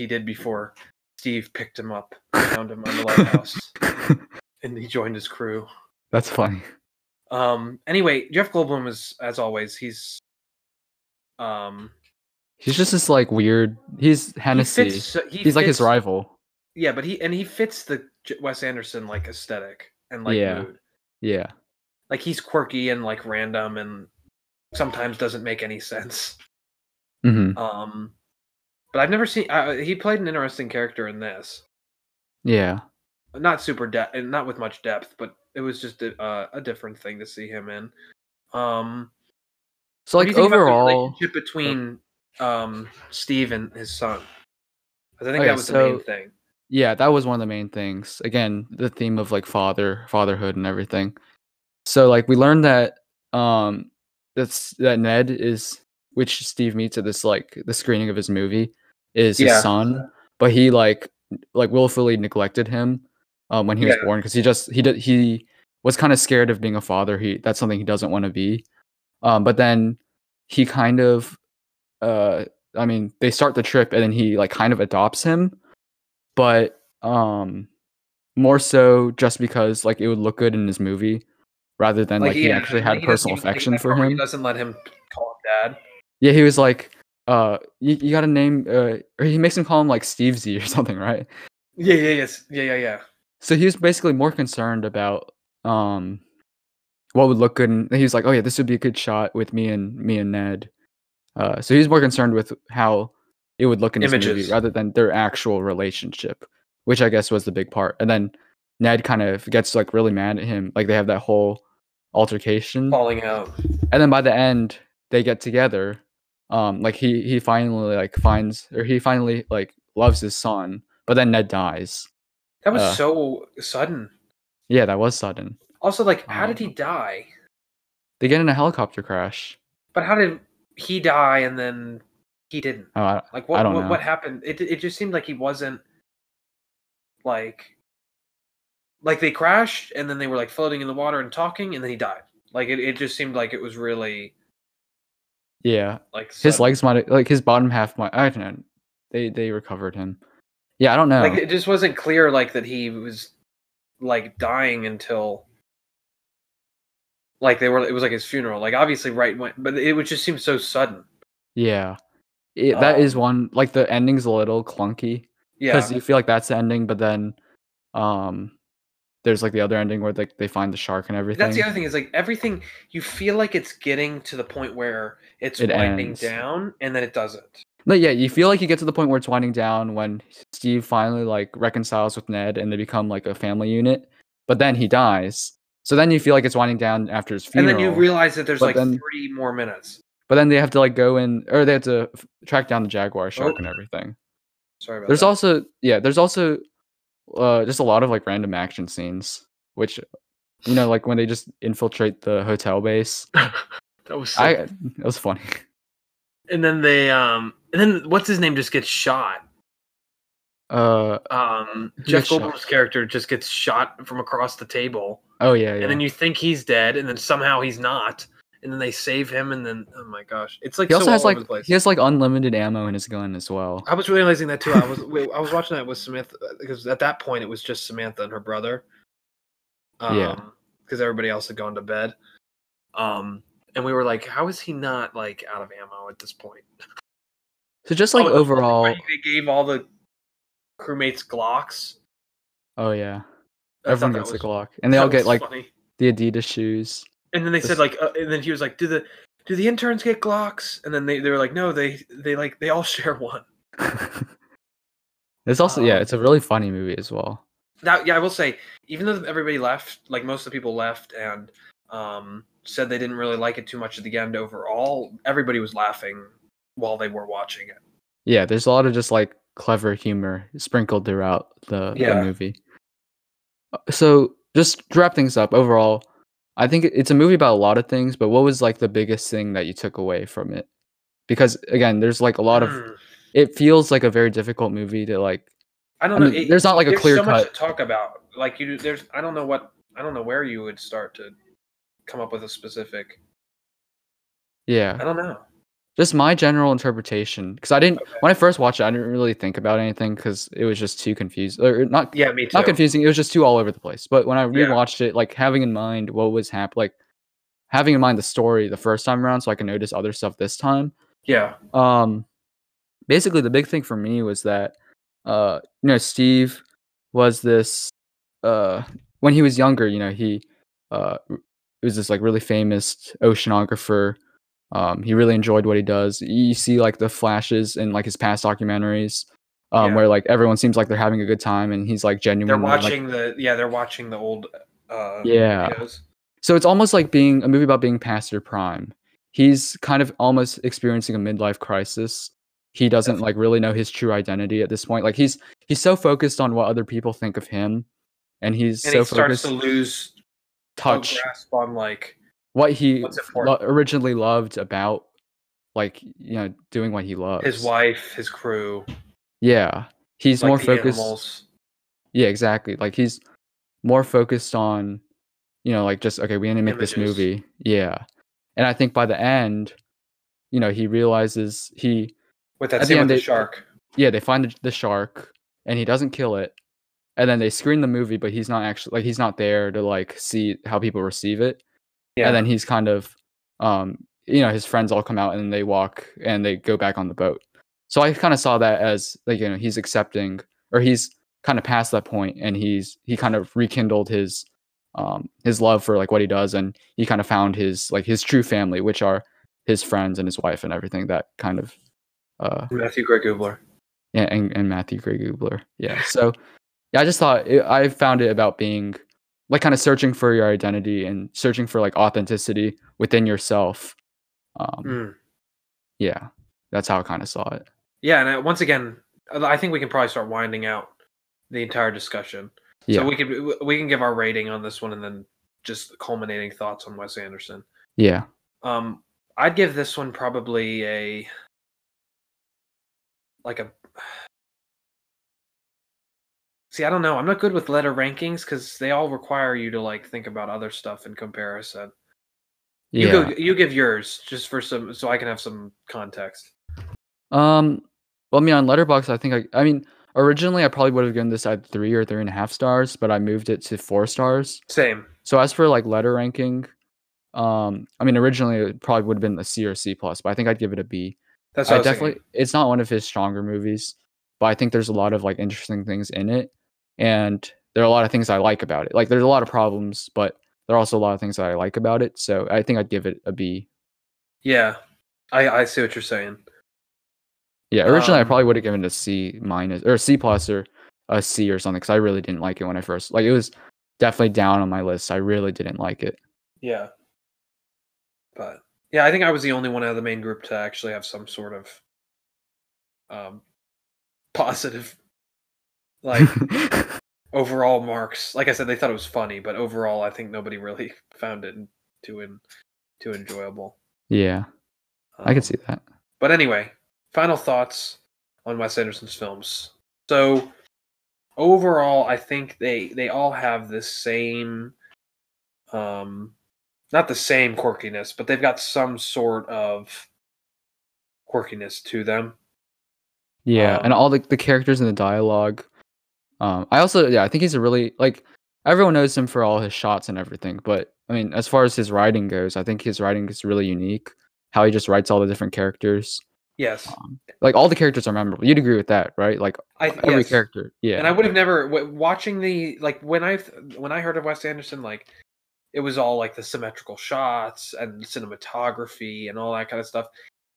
did before Steve picked him up, found him on the Lighthouse, and he joined his crew. That's funny. Anyway, Jeff Goldblum is, as always, he's just this like weird. He's Hennessy. He's like his rival. Yeah, but he fits the Wes Anderson like aesthetic and like mood. Yeah. Like he's quirky and like random and sometimes doesn't make any sense. Mm-hmm. But I've never seen. He played an interesting character in this. Yeah, not super depth and not with much depth, but it was just a different thing to see him in. So like overall, the relationship between Steve and his son, because I think that was the main thing. Yeah, that was one of the main things. Again, the theme of like fatherhood and everything. So like we learned that that Ned is, which Steve meets at this like the screening of his movie, is his son, but he like willfully neglected him when he was born, because he was kind of scared of being a father. That's something he doesn't want to be. But then he kind of, they start the trip and then he like kind of adopts him, but more so just because like it would look good in his movie, rather than like he actually had personal affection for him. He doesn't let him call him dad. Yeah, he was like, you got a name, or he makes him call him like Steve Z or something, right? Yeah. So he was basically more concerned about what would look good, and he was like, oh yeah, this would be a good shot with me and Ned. So he was more concerned with how it would look in his movie rather than their actual relationship, which I guess was the big part. And then Ned kind of gets like really mad at him, like they have that whole altercation, falling out, and then by the end they get together. Like he finally like finds, or he finally like loves his son, but then Ned dies. That was so sudden. Yeah, that was sudden. Also, like, how did he die? They get in a helicopter crash. But how did he die and then he didn't? Oh, I don't know. What happened? It just seemed like he wasn't like they crashed and then they were like floating in the water and talking and then he died. Like it just seemed like it was really like sudden. His legs might like his bottom half might. I don't know. They recovered him. Yeah, I don't know. Like it just wasn't clear like that he was like dying until. Like it was like his funeral. Like obviously, right when, but it would just seem so sudden. Yeah, that is one. Like the ending's a little clunky. Yeah, because you feel like that's the ending, but then, there's like the other ending where like they find the shark and everything. That's the other thing is like everything. You feel like it's getting to the point where it winding ends. Down, and then it doesn't. No, yeah, you feel like you get to the point where it's winding down when Steve finally like reconciles with Ned and they become like a family unit, but then he dies. So then you feel like it's winding down after his funeral. And then you realize that there's like 30 more minutes. But then they have to like go in, or they have to track down the jaguar shark and everything. Sorry about that. There's also just a lot of like random action scenes, which, you know, like when they just infiltrate the hotel base. That was sick. That was funny. And then they, and then what's his name just gets shot. Jeff Goldblum's character just gets shot from across the table. Oh yeah. And then you think he's dead, and then somehow he's not, and then they save him, and then oh my gosh, it's like he also has like he has like unlimited ammo in his gun as well. I was realizing that too. I was watching that with Samantha, because at that point it was just Samantha and her brother. Because everybody else had gone to bed. And we were like, how is he not like out of ammo at this point? So just like overall, they gave all the crewmates Glocks. Oh yeah, everyone gets a Glock, and they all get like the Adidas shoes. And then they said like, and then he was like, "Do the interns get Glocks?" And then they were like, "No, they all share one." It's also it's a really funny movie as well. That I will say, even though everybody left, like most of the people left and said they didn't really like it too much at the end. Overall, everybody was laughing while they were watching it. Yeah, there's a lot of just like clever humor sprinkled throughout the movie. So just to wrap things up, overall, I think it's a movie about a lot of things, but what was like the biggest thing that you took away from it? Because again, there's like a lot of, it feels like a very difficult movie to like, I don't know. There's not like a clear cut. There's so much to talk about. Like I don't know where you would start to come up with a specific. Yeah. I don't know. Just my general interpretation, because when I first watched it, I didn't really think about anything because it was just too confusing. Or not, yeah, me too. Not confusing. It was just too all over the place. But when I rewatched it, like having in mind what was happening, like having in mind the story the first time around, so I can notice other stuff this time. Yeah. Basically, the big thing for me was that, you know, Steve was this. When he was younger, you know, he was this like really famous oceanographer. He really enjoyed what he does. You see like the flashes in like his past documentaries where like everyone seems like they're having a good time and he's like genuinely they're watching the old videos. So it's almost like being a movie about being past your prime. He's kind of almost experiencing a midlife crisis. He doesn't like really know his true identity at this point. Like he's so focused on what other people think of him, and he starts to lose touch on like what he originally loved about, like, you know, doing what he loves. His wife, his crew. Yeah, he's like more focused. Animals. Yeah, exactly. Like he's more focused on, you know, like just okay, we need to make this movie. Yeah, and I think by the end, you know, he realizes he. With that scene with the shark. Yeah, they find the shark, and he doesn't kill it. And then they screen the movie, but he's not actually like he's not there to like see how people receive it. Yeah. And then he's kind of, you know, his friends all come out and they walk and they go back on the boat. So I kind of saw that as like, you know, he's accepting, or he's kind of past that point, and he kind of rekindled his love for like what he does, and he kind of found his true family, which are his friends and his wife and everything that kind of. Matthew Gray Gubler. Yeah, and Matthew Gray Gubler. Yeah. So yeah, I just thought I found it about being like kind of searching for your identity and searching for like authenticity within yourself. Yeah, that's how I kind of saw it. Yeah. And once again, I think we can probably start winding out the entire discussion. Yeah. So we can give our rating on this one and then just culminating thoughts on Wes Anderson. Yeah. I'd give this one probably I don't know. I'm not good with letter rankings because they all require you to like think about other stuff in comparison. Yeah. You give yours just for some, so I can have some context. Well, I mean, on Letterboxd, I think I mean, originally I probably would have given this at 3 or 3.5 stars, but I moved it to 4 stars. Same. So as for like letter ranking, I mean, originally it probably would have been a C or C plus, but I think I'd give it a B. That's what I definitely thinking. It's not one of his stronger movies, but I think there's a lot of like interesting things in it, and there are a lot of things I like about it. Like there's a lot of problems, but there are also a lot of things that I like about it. So I think I'd give it a B. Yeah, I see what you're saying. Yeah, originally I probably would have given it a C- or a C plus or a C or something because I really didn't like it when I first like it was definitely down on my list. I really didn't like it. Yeah, but. Yeah, I think I was the only one out of the main group to actually have some sort of positive, like, overall marks. Like I said, they thought it was funny, but overall, I think nobody really found it too enjoyable. Yeah, I could see that. But anyway, final thoughts on Wes Anderson's films. So, overall, I think they all have this same... not the same quirkiness, but they've got some sort of quirkiness to them. Yeah, and all the characters and the dialogue. I think he's a really, like, everyone knows him for all his shots and everything, but, I mean, as far as his writing goes, I think his writing is really unique, how he just writes all the different characters. Yes. Like, all the characters are memorable. You'd agree with that, right? Like, every character. Yeah. And I would have never, watching the, like, when I heard of Wes Anderson, like, it was all like the symmetrical shots and cinematography and all that kind of stuff.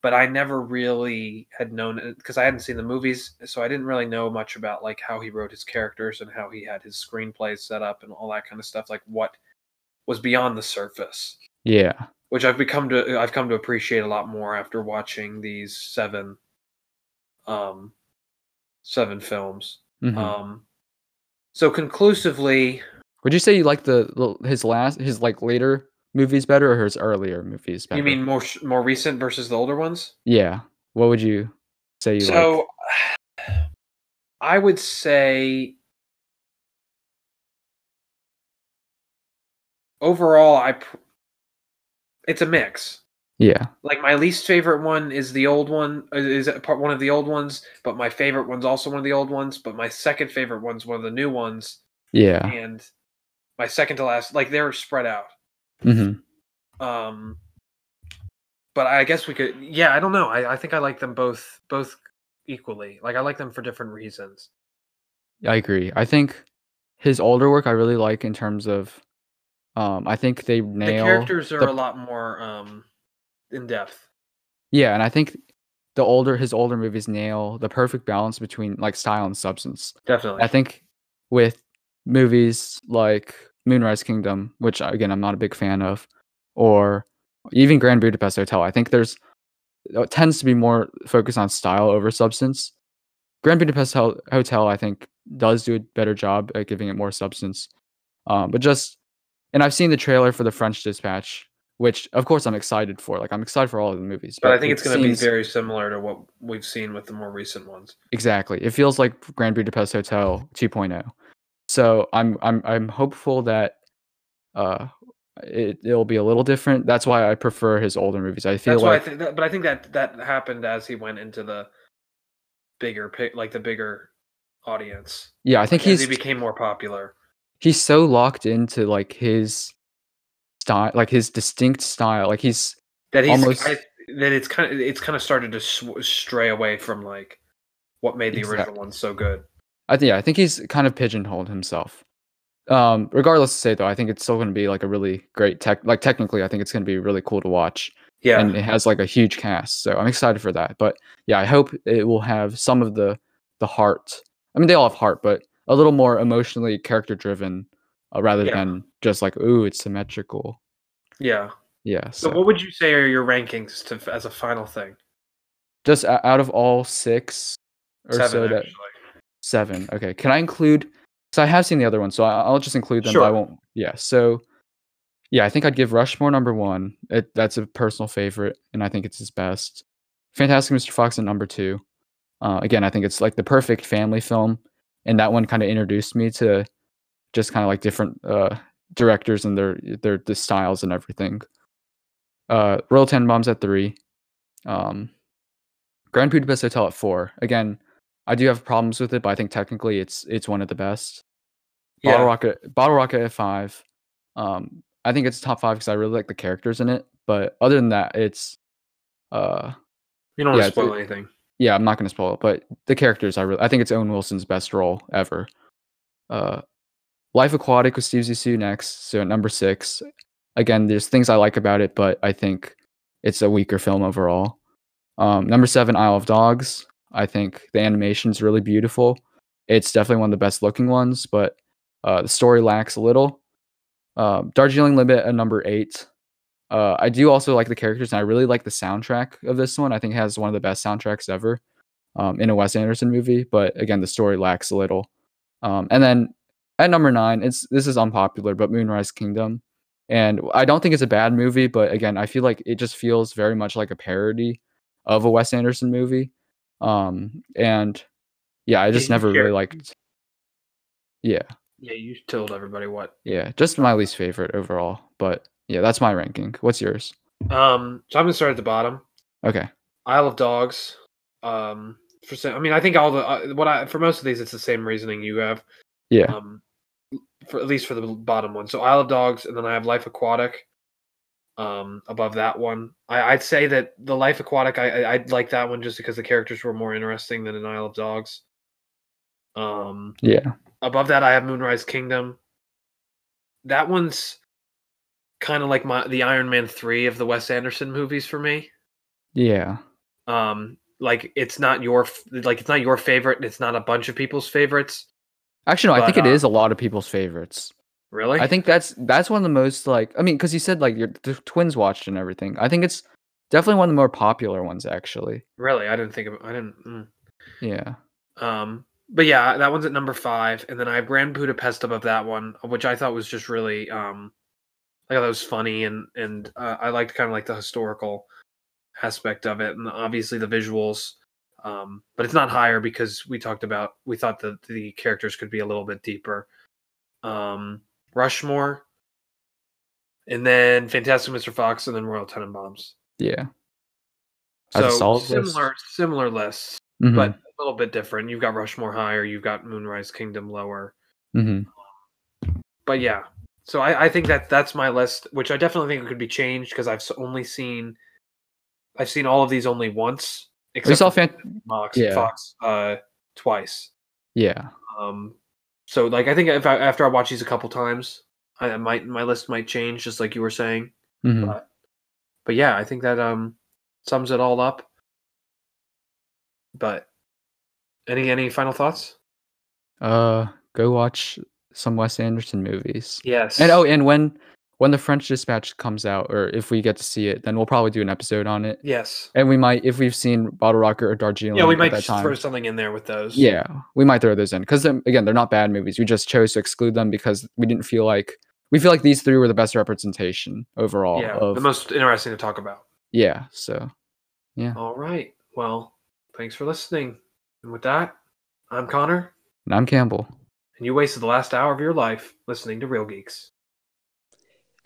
But I never really had known it because I hadn't seen the movies. So I didn't really know much about like how he wrote his characters and how he had his screenplays set up and all that kind of stuff. Like what was beyond the surface. Yeah. Which I've come to appreciate a lot more after watching these seven films. Mm-hmm. So conclusively, would you say you like his like later movies better or his earlier movies better? You mean more recent versus the older ones? Yeah. What would you say you like? So I would say overall it's a mix. Yeah. Like my least favorite one is the old one is part one of the old ones, but my favorite one's also one of the old ones, but my second favorite one's one of the new ones. Yeah. And my second to last, like they were spread out. Mm-hmm. But I guess we could. Yeah, I don't know. I think I like them both equally. Like I like them for different reasons. I agree. I think his older work I really like in terms of. I think they nail the characters are a lot more in depth. Yeah, and I think his older movies nail the perfect balance between like style and substance. Definitely. I think with movies like Moonrise Kingdom, which again I'm not a big fan of, or even Grand Budapest Hotel, I think it tends to be more focused on style over substance. Grand Budapest Hotel, I think, does do a better job at giving it more substance. And I've seen the trailer for The French Dispatch, which of course I'm excited for. Like, I'm excited for all of the movies. But I think it's going to be very similar to what we've seen with the more recent ones. Exactly. It feels like Grand Budapest Hotel 2.0. So I'm hopeful that it'll be a little different. That's why I prefer his older movies. I think that happened as he went into the bigger bigger audience. Yeah, I think he became more popular. He's so locked into like his style, like his distinct style. Like it's kind of started to stray away from like what made the original one so good. I think he's kind of pigeonholed himself. Regardless to say though, I think it's still going to be like a really great technically, I think it's going to be really cool to watch. Yeah. And it has like a huge cast. So I'm excited for that. But yeah, I hope it will have some of the heart. I mean, they all have heart, but a little more emotionally character driven rather than just like, ooh, it's symmetrical. Yeah. Yeah. So what would you say are your rankings as a final thing? Just out of all six or seven, so that, actually. Seven. Okay. Can I include? So I have seen the other one, so I'll just include them. Sure. But I won't. Yeah. So yeah, I think I'd give Rushmore #1. That's a personal favorite, and I think it's his best. Fantastic Mr. Fox at #2. Again, I think it's like the perfect family film, and that one kind of introduced me to just kind of like different directors and their styles and everything. Royal Tenenbaums at 3. Grand Budapest Hotel at 4. Again, I do have problems with it, but I think technically it's one of the best. Yeah. Bottle Rocket at 5. I think it's top 5 because I really like the characters in it. But other than that, it's you don't want to spoil anything. Yeah, I'm not going to spoil it. But the characters, I think it's Owen Wilson's best role ever. Life Aquatic with Steve Zissou next, so at #6. Again, there's things I like about it, but I think it's a weaker film overall. #7, Isle of Dogs. I think the animation's really beautiful. It's definitely one of the best looking ones, but the story lacks a little. Darjeeling Limited at #8. I do also like the characters, and I really like the soundtrack of this one. I think it has one of the best soundtracks ever in a Wes Anderson movie, but again, the story lacks a little. And then at #9, this is unpopular, but Moonrise Kingdom. And I don't think it's a bad movie, but again, I feel like it just feels very much like a parody of a Wes Anderson movie. And yeah, I just never really liked. Yeah. Yeah, you told everybody what. Yeah, just my least favorite overall. But yeah, that's my ranking. What's yours? So I'm gonna start at the bottom. Okay. Isle of Dogs. I think all the for most of these, it's the same reasoning you have. Yeah. For at least for the bottom one, so Isle of Dogs, and then I have Life Aquatic. Above that one, I'd say that the Life Aquatic, I'd like that one just because the characters were more interesting than an Isle of Dogs. Yeah. Above that, I have Moonrise Kingdom. That one's kind of like the Iron Man 3 of the Wes Anderson movies for me. Yeah. Like it's not your favorite. It's not a bunch of people's favorites. Actually, no, I think it is a lot of people's favorites. Really? I think that's one of the most because you said like the twins watched and everything. I think it's definitely one of the more popular ones actually. Really? Yeah. But yeah, that one's at #5, and then I have Grand Budapest above that one, which I thought was just really I thought it was funny and I liked kind of like the historical aspect of it and obviously the visuals. But it's not higher because we thought that the characters could be a little bit deeper. Rushmore, and then Fantastic Mr. Fox, and then Royal Tenenbaums. Yeah. So similar lists, mm-hmm. but a little bit different. You've got Rushmore higher, you've got Moonrise Kingdom lower. Mm-hmm. But yeah, so I think that's my list, which I definitely think it could be changed because I've seen all of these only once. Except we saw Fox twice. Yeah. So I think after I watch these a couple times, my list might change, just like you were saying. Mm-hmm. But yeah, I think that sums it all up. But any final thoughts? Go watch some Wes Anderson movies. Yes. And when The French Dispatch comes out, or if we get to see it, then we'll probably do an episode on it. Yes. And we might, if we've seen Bottle Rocket or Darjeeling, we might just throw something in there with those. Yeah, we might throw those in because again, they're not bad movies. We just chose to exclude them because we feel like these three were the best representation overall. Yeah, the most interesting to talk about. Yeah. So. Yeah. All right. Well, thanks for listening. And with that, I'm Connor. And I'm Campbell. And you wasted the last hour of your life listening to Real Geeks.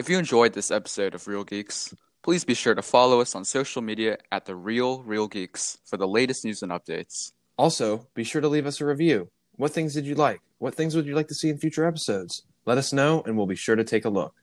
If you enjoyed this episode of Real Geeks, please be sure to follow us on social media at The Real Geeks for the latest news and updates. Also, be sure to leave us a review. What things did you like? What things would you like to see in future episodes? Let us know, and we'll be sure to take a look.